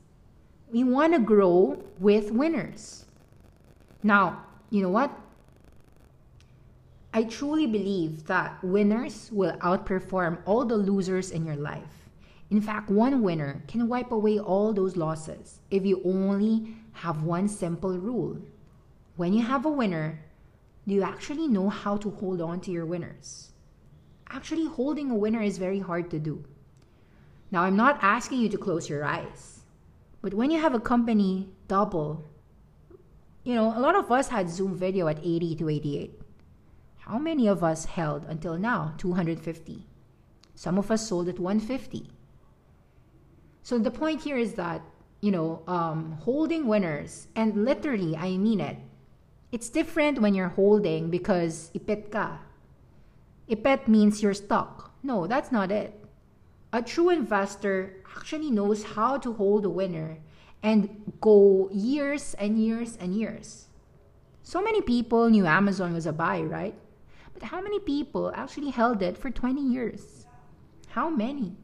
We want to grow with winners. Now, you know what? I truly believe that winners will outperform all the losers in your life. In fact, one winner can wipe away all those losses if you only have one simple rule. When you have a winner, do you actually know how to hold on to your winners? Actually, holding a winner is very hard to do. Now, I'm not asking you to close your eyes. But when you have a company double, you know, a lot of us had Zoom video at 80 to 88. How many of us held until now? 250. Some of us sold at 150. So the point here is that, you know, holding winners, and literally, I mean it. It's different when you're holding because ipet ka. Ipet means you're stuck. No, that's not it. A true investor actually knows how to hold a winner and go years and years and years. So many people knew Amazon was a buy, right? But how many people actually held it for 20 years? How many?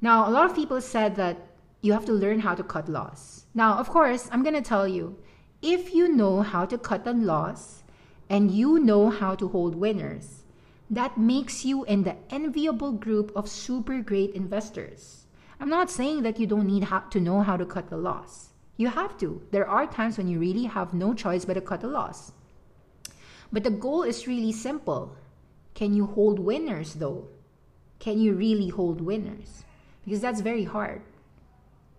Now, a lot of people said that you have to learn how to cut loss. Now, of course, I'm going to tell you, if you know how to cut a loss and you know how to hold winners, that makes you in the enviable group of super great investors. I'm not saying that you don't need to know how to cut the loss. You have to. There are times when you really have no choice but to cut the loss. But the goal is really simple. Can you hold winners though? Can you really hold winners? Because that's very hard.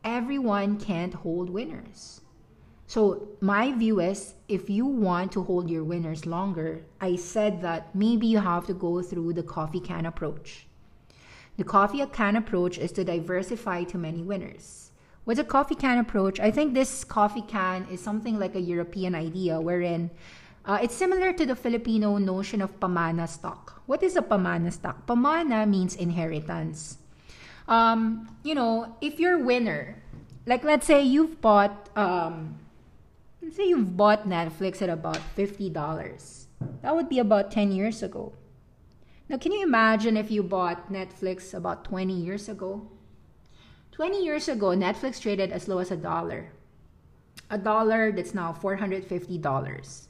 Everyone can't hold winners. So my view is, if you want to hold your winners longer, I said that maybe you have to go through the coffee can approach. The coffee can approach is to diversify to many winners. What's a coffee can approach? I think this coffee can is something like a European idea wherein it's similar to the Filipino notion of pamana stock. What is a pamana stock? Pamana means inheritance. You know, if you're a winner, like let's say you've bought... Say you've bought Netflix at about $50. That would be about 10 years ago. Now, can you imagine if you bought Netflix about 20 years ago? 20 years ago, Netflix traded as low as $1. $1 that's now $450.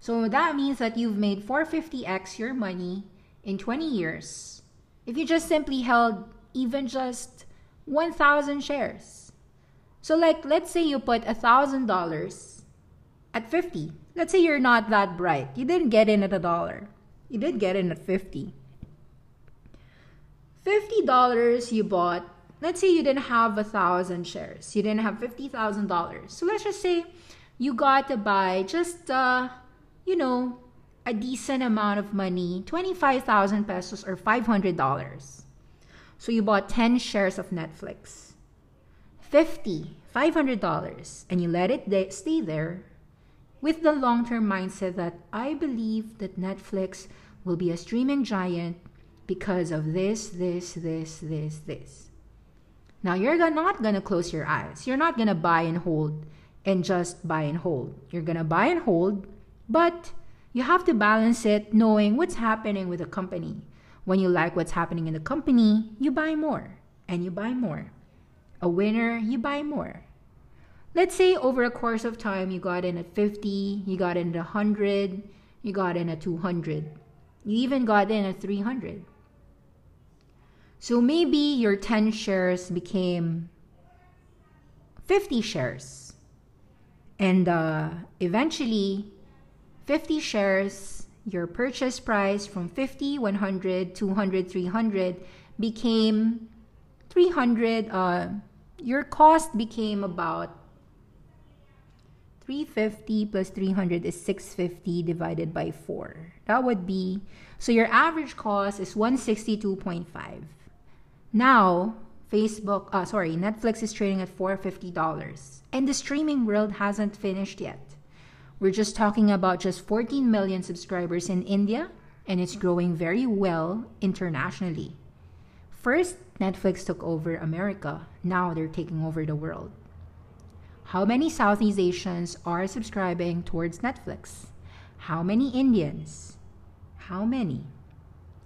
So that means that you've made 450x your money in 20 years. If you just simply held even just 1,000 shares. So like, let's say you put $1,000 at 50. Let's say you're not that bright. You didn't get in at $1. You did get in at 50. $50 you bought. Let's say you didn't have 1,000 shares. You didn't have $50,000. So let's just say you got to buy just, you know, a decent amount of money, 25,000 pesos or $500. So you bought 10 shares of Netflix. $500, and you let it stay there with the long-term mindset that I believe that Netflix will be a streaming giant because of this. Now, you're not going to close your eyes. You're not going to buy and hold and just buy and hold. You're going to buy and hold, but you have to balance it knowing what's happening with the company. When you like what's happening in the company, you buy more and you buy more. A winner, you buy more. Let's say over a course of time, you got in at 50, you got in at 100, you got in at 200. You even got in at 300. So maybe your 10 shares became 50 shares. And eventually, 50 shares your purchase price from 50, 100, 200, 300 became 300. Your cost became about 350 plus 300 is 650 divided by 4. That would be, so your average cost is 162.5. Now, Netflix is trading at $450. And the streaming world hasn't finished yet. We're just talking about just 14 million subscribers in India, and it's growing very well internationally. First, Netflix took over America. Now they're taking over the world. How many Southeast Asians are subscribing towards Netflix? How many Indians? How many?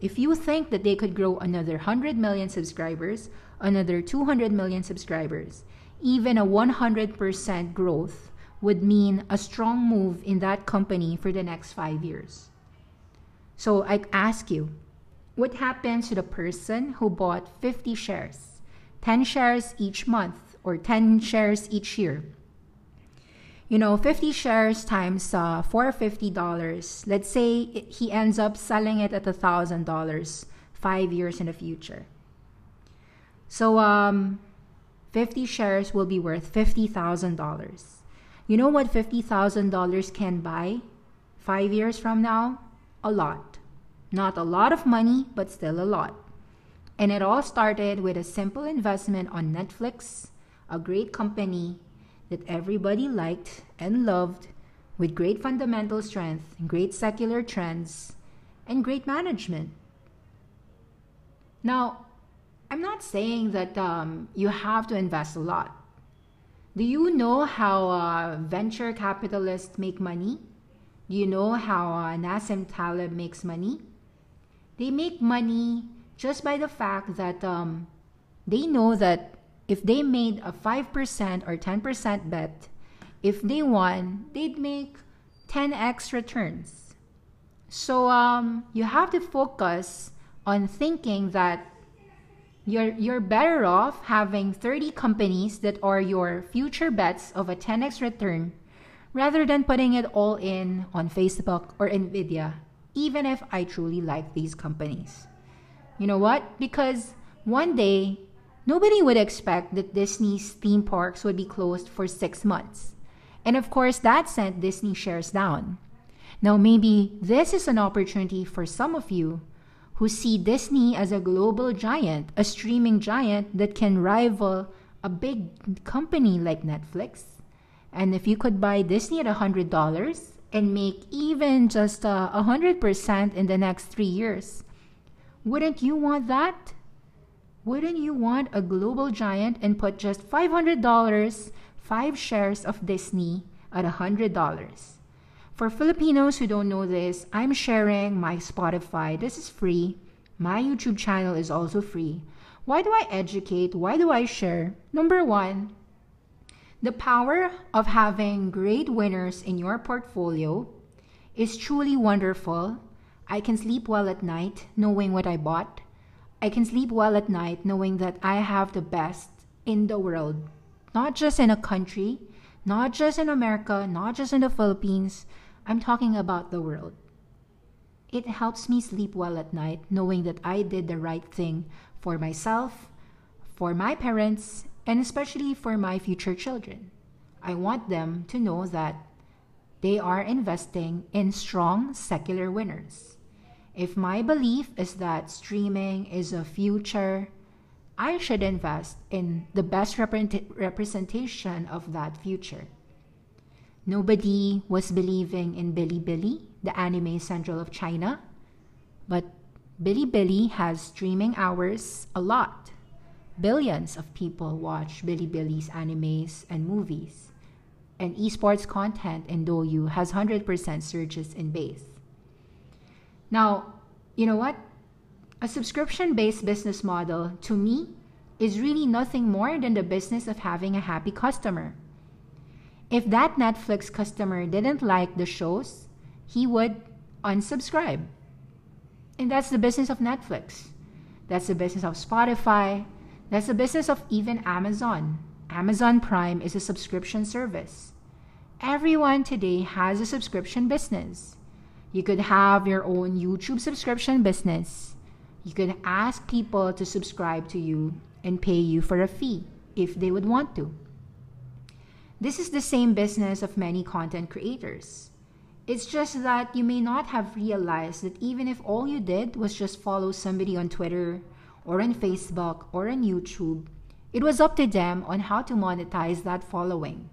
If you think that they could grow another 100 million subscribers, another 200 million subscribers, even a 100% growth would mean a strong move in that company for the next 5 years. So I ask you, what happens to the person who bought 50 shares, 10 shares each month, or 10 shares each year? 50 shares times $450, let's say he ends up selling it at $1,000 5 years in the future. So 50 shares will be worth $50,000. You know what $50,000 can buy 5 years from now? A lot. Not a lot of money, but still a lot. And it all started with a simple investment on Netflix, a great company that everybody liked and loved, with great fundamental strength, great secular trends, and great management. Now, I'm not saying that you have to invest a lot. Do you know how venture capitalists make money? Do you know how Nassim Taleb makes money? They make money just by the fact that they know that if they made a 5% or 10% bet, if they won, they'd make 10x returns. So you have to focus on thinking that you're better off having 30 companies that are your future bets of a 10x return rather than putting it all in on Facebook or NVIDIA, even if I truly like these companies. You know what? Because one day, nobody would expect that Disney's theme parks would be closed for 6 months. And of course, that sent Disney shares down. Now, maybe this is an opportunity for some of you who see Disney as a global giant, a streaming giant that can rival a big company like Netflix. And if you could buy Disney at $100 and make even just 100% in the next 3 years, wouldn't you want that? Wouldn't you want a global giant and put just $500, 5 shares of Disney at $100? For Filipinos who don't know this, I'm sharing my Spotify. This is free. My YouTube channel is also free. Why do I educate? Why do I share? Number one, the power of having great winners in your portfolio is truly wonderful. I can sleep well at night knowing what I bought. I can sleep well at night knowing that I have the best in the world, not just in a country, not just in America, not just in the Philippines. I'm talking about the world. It helps me sleep well at night knowing that I did the right thing for myself, for my parents, and especially for my future children. I want them to know that they are investing in strong secular winners. If my belief is that streaming is a future, I should invest in the best representation of that future. Nobody was believing in Bilibili, the anime central of China, but Bilibili has streaming hours a lot. Billions of people watch Bilibili's animes and movies, and esports content in Douyu has 100% surges in base. Now, you know what? A subscription-based business model, to me, is really nothing more than the business of having a happy customer. If that Netflix customer didn't like the shows, he would unsubscribe. And that's the business of Netflix. That's the business of Spotify. That's the business of even Amazon. Amazon Prime is a subscription service. Everyone today has a subscription business. You could have your own YouTube subscription business. You could ask people to subscribe to you and pay you for a fee if they would want to. This is the same business of many content creators. It's just that you may not have realized that even if all you did was just follow somebody on Twitter or on Facebook or on YouTube, it was up to them on how to monetize that following.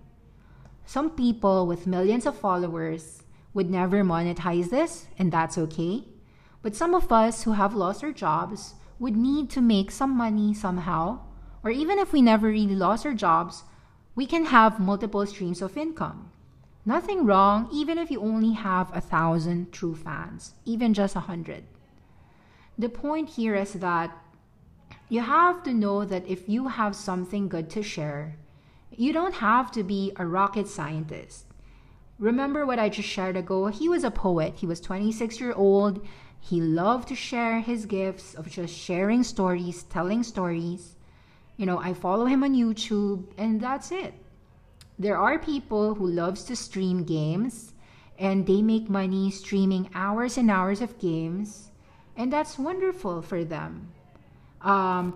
Some people with millions of followers would never monetize this, and that's okay. But some of us who have lost our jobs would need to make some money somehow, or even if we never really lost our jobs, we can have multiple streams of income. Nothing wrong even if you only have 1,000 true fans, even just 100. The point here is that you have to know that if you have something good to share, you don't have to be a rocket scientist. Remember what I just shared ago? He was a poet. He was 26-year-old. He loved to share his gifts of just sharing stories, telling stories. You know, I follow him on YouTube, and that's it. There are people who loves to stream games, and they make money streaming hours and hours of games, and that's wonderful for them.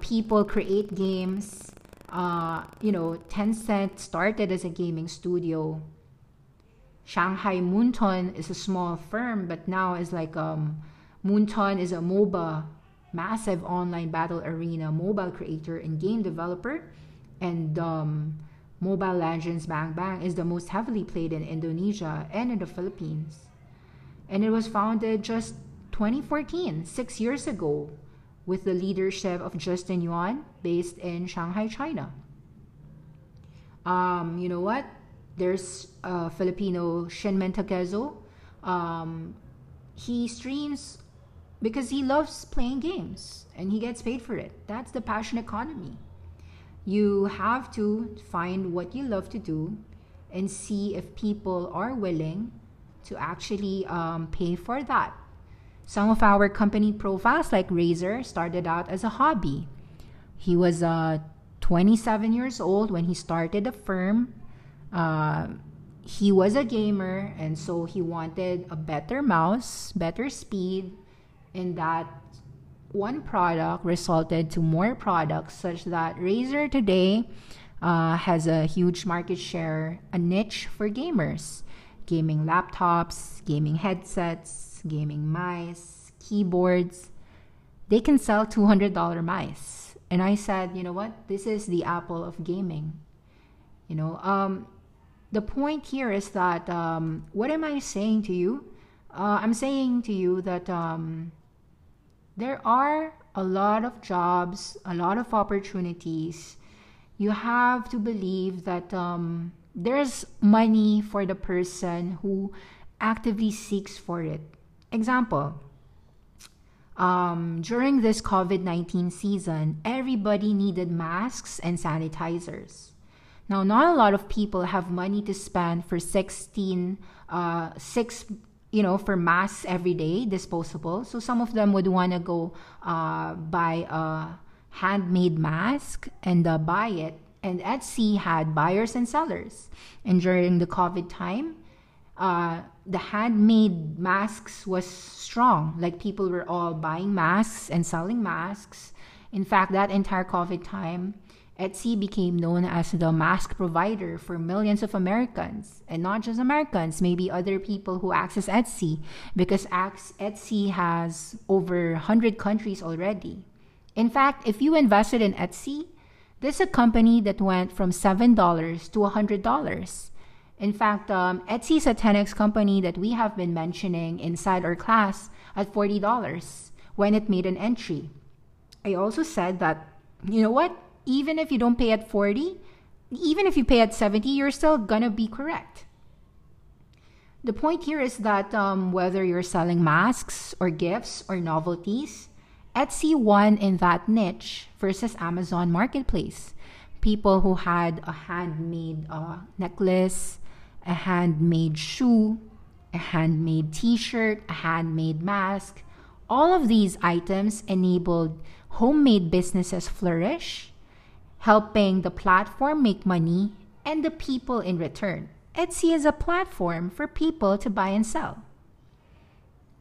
People create games. You know, Tencent started as a gaming studio. Shanghai Munton is a small firm, but now is like Munton is a MOBA, massive online battle arena mobile creator and game developer, and Mobile Legends Bang Bang is the most heavily played in Indonesia and in the Philippines, and it was founded just 2014, 6 years ago, with the leadership of Justin Yuan, based in Shanghai, China. You know what, there's a Filipino, Shinmen Takezo. He streams because he loves playing games and he gets paid for it. That's the passion economy. You have to find what you love to do and see if people are willing to actually pay for that. Some of our company profiles like Razor started out as a hobby. He was 27 years old when he started the firm. He was a gamer, and so he wanted a better mouse, better speed, and that one product resulted to more products, such that Razer today has a huge market share, a niche for gamers. Gaming laptops, gaming headsets, gaming mice, keyboards. They can sell $200 mice. And I said, you know what? This is the Apple of gaming. You know, the point here is that, what am I saying to you? I'm saying to you that there are a lot of jobs, a lot of opportunities. You have to believe that there's money for the person who actively seeks for it. Example, during this COVID-19 season, everybody needed masks and sanitizers. Now, not a lot of people have money to spend for for masks every day, disposable. So some of them would want to go buy a handmade mask and buy it. And Etsy had buyers and sellers. And during the COVID time, the handmade masks was strong. Like, people were all buying masks and selling masks. In fact, that entire COVID time, Etsy became known as the mask provider for millions of Americans. And not just Americans, maybe other people who access Etsy, because Etsy has over 100 countries already. In fact, if you invested in Etsy, this is a company that went from $7 to $100. In fact, Etsy is a 10x company that we have been mentioning inside our class at $40 when it made an entry. I also said that, you know what? Even if you don't pay at 40, even if you pay at 70, you're still gonna be correct. The point here is that whether you're selling masks or gifts or novelties, Etsy won in that niche versus Amazon Marketplace. People who had a handmade necklace, a handmade shoe, a handmade t-shirt, a handmade mask, all of these items enabled homemade businesses flourish, helping the platform make money and the people in return. Etsy is a platform for people to buy and sell.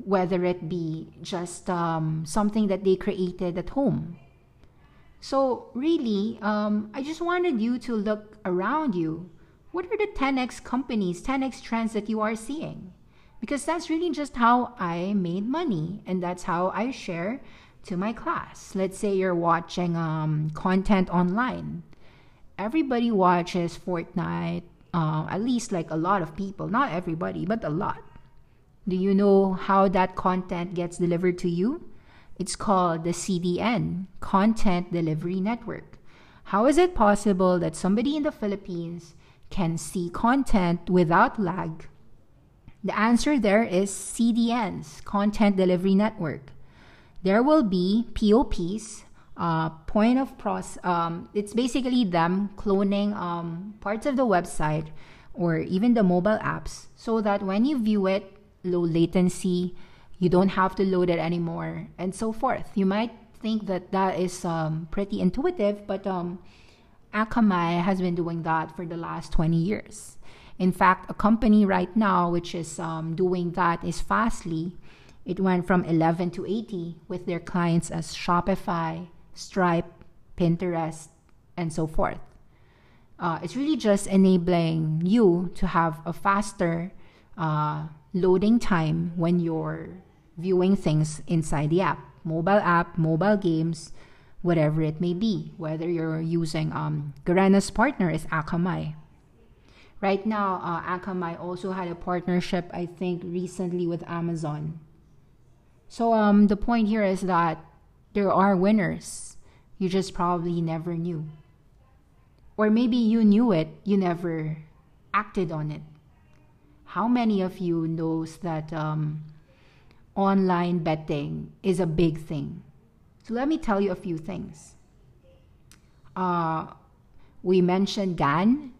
whether it be just something that they created at home. So really, I just wanted you to look around you. What are the 10x companies, 10x trends that you are seeing? Because that's really just how I made money, and that's how I share to my class. Let's say you're watching content online. Everybody watches Fortnite, at least like a lot of people, not everybody, but a lot. Do you know how that content gets delivered to you? It's called the CDN, Content Delivery Network. How is it possible that somebody in the Philippines can see content without lag? The answer there is CDNs, Content Delivery Network. There will be POPs, point of process. It's basically them cloning parts of the website or even the mobile apps so that when you view it, low latency, you don't have to load it anymore, and so forth. You might think that that is pretty intuitive, but Akamai has been doing that for the last 20 years. In fact, a company right now which is doing that is Fastly. It went from 11 to 80 with their clients as Shopify, Stripe, Pinterest, and so forth. It's really just enabling you to have a faster loading time when you're viewing things inside the app, mobile games, whatever it may be, whether you're using Garena's partner is Akamai. Right now, Akamai also had a partnership, I think, recently with Amazon. So the point here is that there are winners. You just probably never knew. Or maybe you knew it, you never acted on it. How many of you knows that online betting is a big thing? So let me tell you a few things. We mentioned GAN.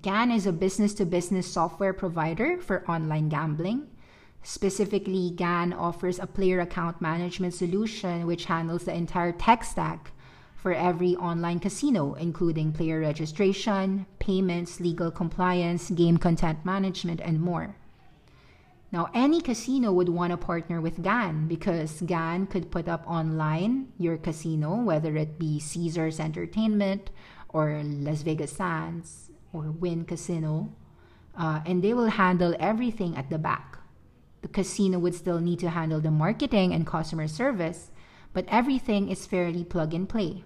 GAN is a business-to-business software provider for online gambling. Specifically, GAN offers a player account management solution which handles the entire tech stack for every online casino, including player registration, payments, legal compliance, game content management, and more. Now, any casino would want to partner with GAN because GAN could put up online your casino, whether it be Caesars Entertainment or Las Vegas Sands or Wynn Casino, and they will handle everything at the back. The casino would still need to handle the marketing and customer service, but everything is fairly plug and play.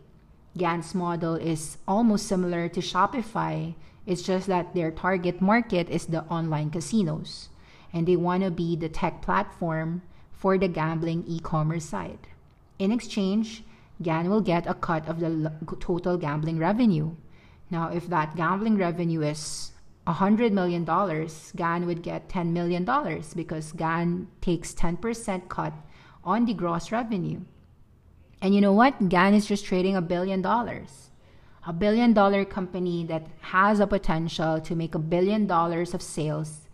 GAN's model is almost similar to Shopify. It's just that their target market is the online casinos, and they want to be the tech platform for the gambling e-commerce side. In exchange, GAN will get a cut of the total gambling revenue. Now, if that gambling revenue is $100 million, GAN would get $10 million because GAN takes 10% cut on the gross revenue. And you know what? GAN is just trading $1 billion. A $1 billion company that has a potential to make $1 billion of sales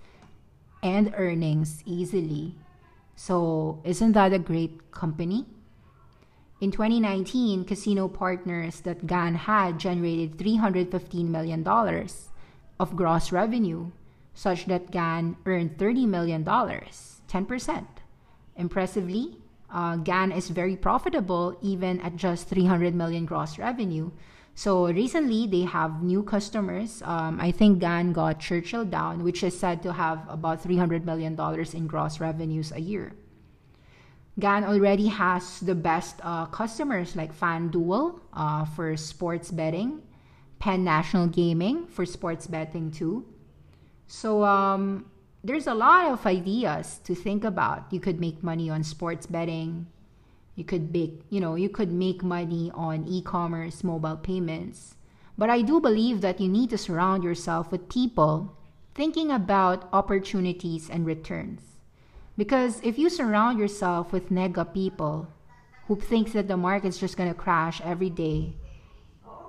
and earnings easily. So isn't that a great company? In 2019, casino partners that GAN had generated $315 million of gross revenue, such that GAN earned $30 million, 10%. Impressively, GAN is very profitable even at just $300 million gross revenue. So recently, they have new customers. I think GAN got Churchill Down, which is said to have about $300 million in gross revenues a year. GAN already has the best customers like FanDuel for sports betting, Penn National Gaming for sports betting too. So there's a lot of ideas to think about. You could make money on sports betting. You could make money on e-commerce, mobile payments. But I do believe that you need to surround yourself with people thinking about opportunities and returns. Because if you surround yourself with nega people who think that the market's just going to crash every day,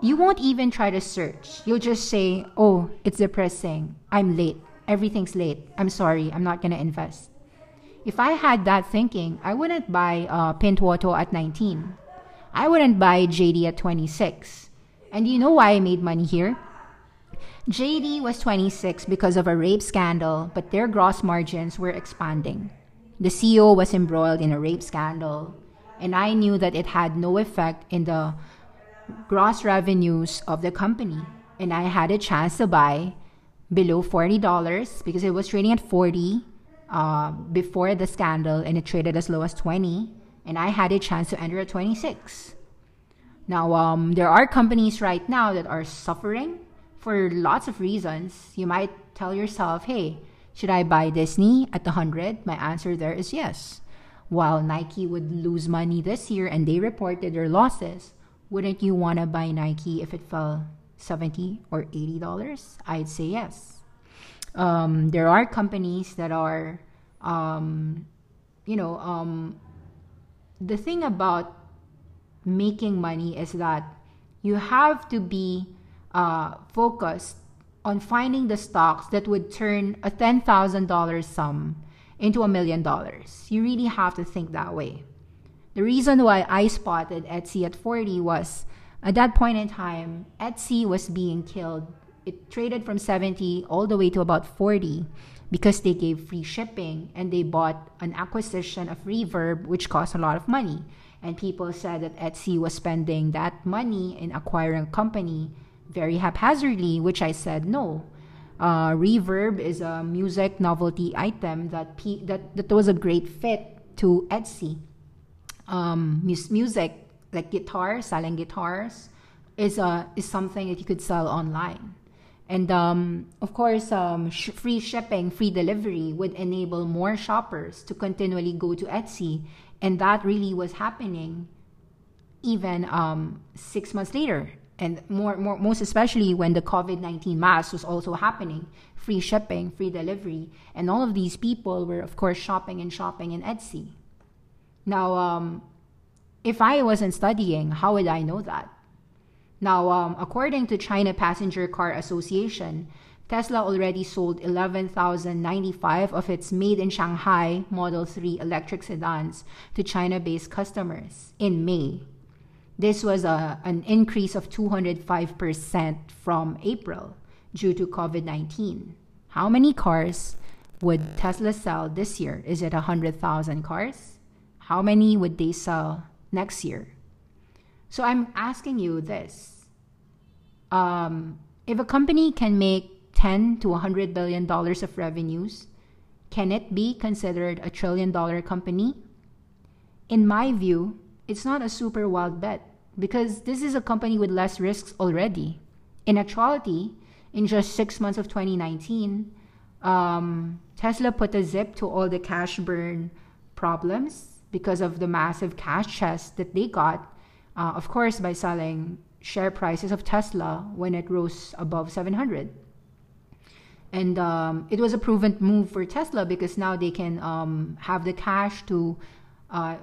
you won't even try to search. You'll just say, oh, it's depressing. I'm late. Everything's late. I'm sorry. I'm not going to invest. If I had that thinking, I wouldn't buy Pinduoduo at 19. I wouldn't buy JD at 26. And you know why I made money here? JD was 26 because of a rape scandal, but their gross margins were expanding. The CEO was embroiled in a rape scandal, and I knew that it had no effect in the gross revenues of the company. And I had a chance to buy below $40 because it was trading at $40 before the scandal, and it traded as low as $20. And I had a chance to enter at $26. Now, there are companies right now that are suffering for lots of reasons. You might tell yourself, hey, should I buy Disney at 100? My answer there is yes. While Nike would lose money this year and they reported their losses, wouldn't you want to buy Nike if it fell $70 or $80? I'd say yes. There are companies that are, the thing about making money is that you have to be focused on finding the stocks that would turn a $10,000 sum into $1 million. You really have to think that way. The reason why I spotted Etsy at 40 was at that point in time, Etsy was being killed. It traded from 70 all the way to about 40 because they gave free shipping and they bought an acquisition of Reverb, which cost a lot of money. And people said that Etsy was spending that money in acquiring a company very haphazardly, which I said no. Reverb is a music novelty item that was a great fit to Etsy. Music, like guitars, selling guitars, is something that you could sell online. And of course, free shipping, free delivery would enable more shoppers to continually go to Etsy. And that really was happening even 6 months later. And most especially when the COVID-19 mask was also happening, free shipping, free delivery. And all of these people were, of course, shopping in Etsy. Now, if I wasn't studying, how would I know that? Now, according to China Passenger Car Association, Tesla already sold 11,095 of its made-in-Shanghai Model 3 electric sedans to China-based customers in May. This was an increase of 205% from April due to COVID-19. How many cars would Tesla sell this year? Is it 100,000 cars? How many would they sell next year? So I'm asking you this. If a company can make $10 to $100 billion of revenues, can it be considered a trillion-dollar company? In my view, it's not a super wild bet because this is a company with less risks already. In actuality, in just 6 months of 2019, Tesla put a zip to all the cash burn problems because of the massive cash chest that they got, of course, by selling share prices of Tesla when it rose above 700. And it was a proven move for Tesla because now they can have the cash to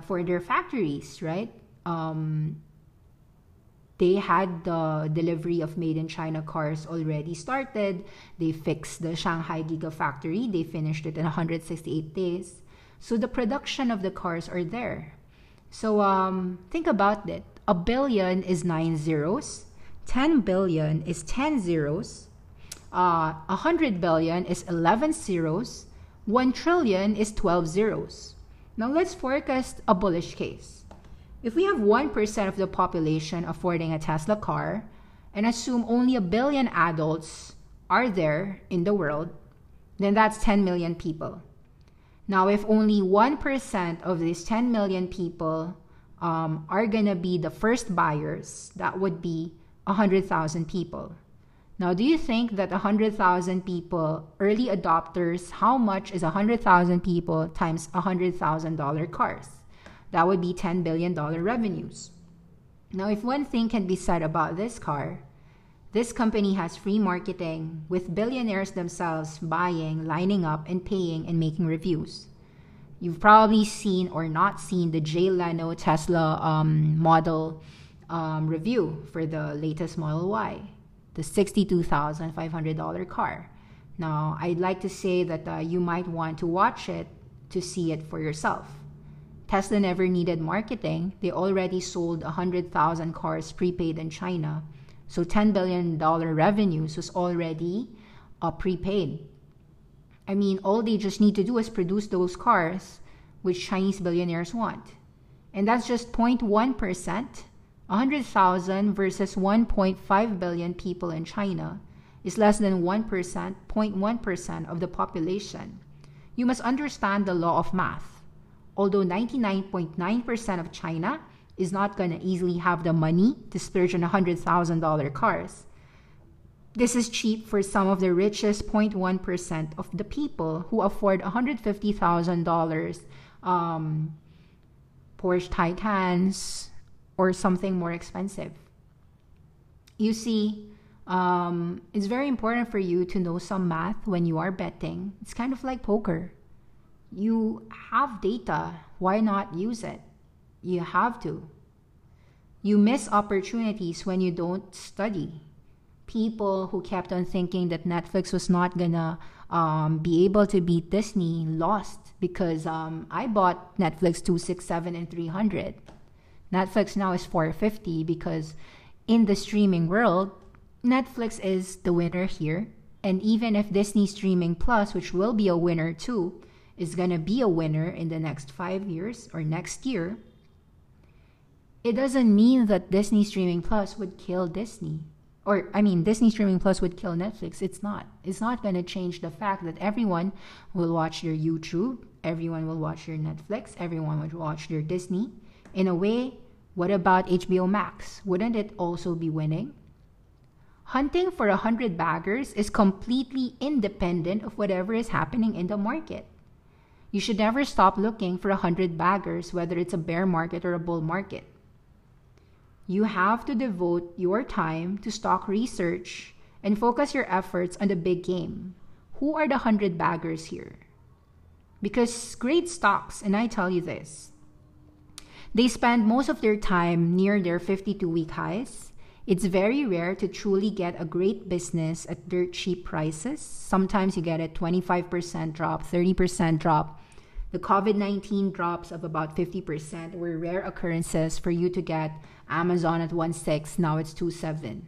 for their factories, right? They had the delivery of made-in-China cars already started. They fixed the Shanghai Gigafactory. They finished it in 168 days. So the production of the cars are there. So think about it. A billion is 9 zeros. 10 billion is 10 zeros. 100 billion is 11 zeros. 1 trillion is 12 zeros. Now let's forecast a bullish case. If we have 1% of the population affording a Tesla car and assume only a billion adults are there in the world, then that's 10 million people. Now if only 1% of these 10 million people are going to be the first buyers, that would be 100,000 people. Now, do you think that 100,000 people, early adopters, how much is 100,000 people times $100,000 cars? That would be $10 billion revenues. Now, if one thing can be said about this car, this company has free marketing with billionaires themselves buying, lining up, and paying and making reviews. You've probably seen or not seen the Jay Leno Tesla model review for the latest Model Y. The $62,500 car. Now, I'd like to say that you might want to watch it to see it for yourself. Tesla never needed marketing. They already sold 100,000 cars prepaid in China. So $10 billion revenues was already prepaid. I mean, all they just need to do is produce those cars, which Chinese billionaires want. And that's just 0.1%. 100,000 versus 1.5 billion people in China is less than 1%, 0.1% of the population. You must understand the law of math. Although 99.9% of China is not going to easily have the money to splurge on $100,000 cars, this is cheap for some of the richest 0.1% of the people who afford $150,000 Porsche Taycans or something more expensive. You see, it's very important for you to know some math when you are betting. It's kind of like poker. You have data. Why not use it? You have to. You miss opportunities when you don't study. People who kept on thinking that Netflix was not gonna be able to beat Disney lost, because I bought Netflix 267 and 300. Netflix now is 450 because in the streaming world, Netflix is the winner here. And even if Disney Streaming Plus, which will be a winner too, is going to be a winner in the next 5 years or next year, it doesn't mean that Disney Streaming Plus would kill Disney. Or, I mean, Disney Streaming Plus would kill Netflix. It's not. It's not going to change the fact that everyone will watch your YouTube, everyone will watch your Netflix, everyone will watch your Disney. In a way, what about HBO Max? Wouldn't it also be winning? Hunting for 100 baggers is completely independent of whatever is happening in the market. You should never stop looking for 100 baggers, whether it's a bear market or a bull market. You have to devote your time to stock research and focus your efforts on the big game. Who are the 100 baggers here? Because great stocks, and I tell you this, they spend most of their time near their 52-week highs. It's very rare to truly get a great business at dirt cheap prices. Sometimes you get a 25% drop, 30% drop. The COVID-19 drops of about 50% were rare occurrences for you to get Amazon at 1.6, now it's 2.7.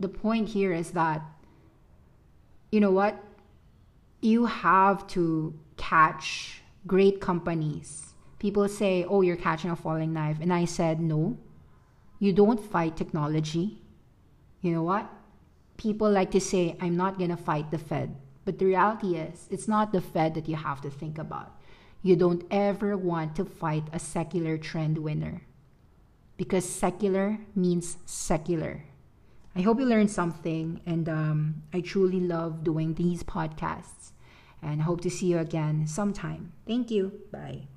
The point here is that, you know what? You have to catch great companies. People say, oh, you're catching a falling knife. And I said, no, you don't fight technology. You know what? People like to say, I'm not going to fight the Fed. But the reality is, it's not the Fed that you have to think about. You don't ever want to fight a secular trend winner, because secular means secular. I hope you learned something, and I truly love doing these podcasts, and hope to see you again sometime. Thank you. Bye.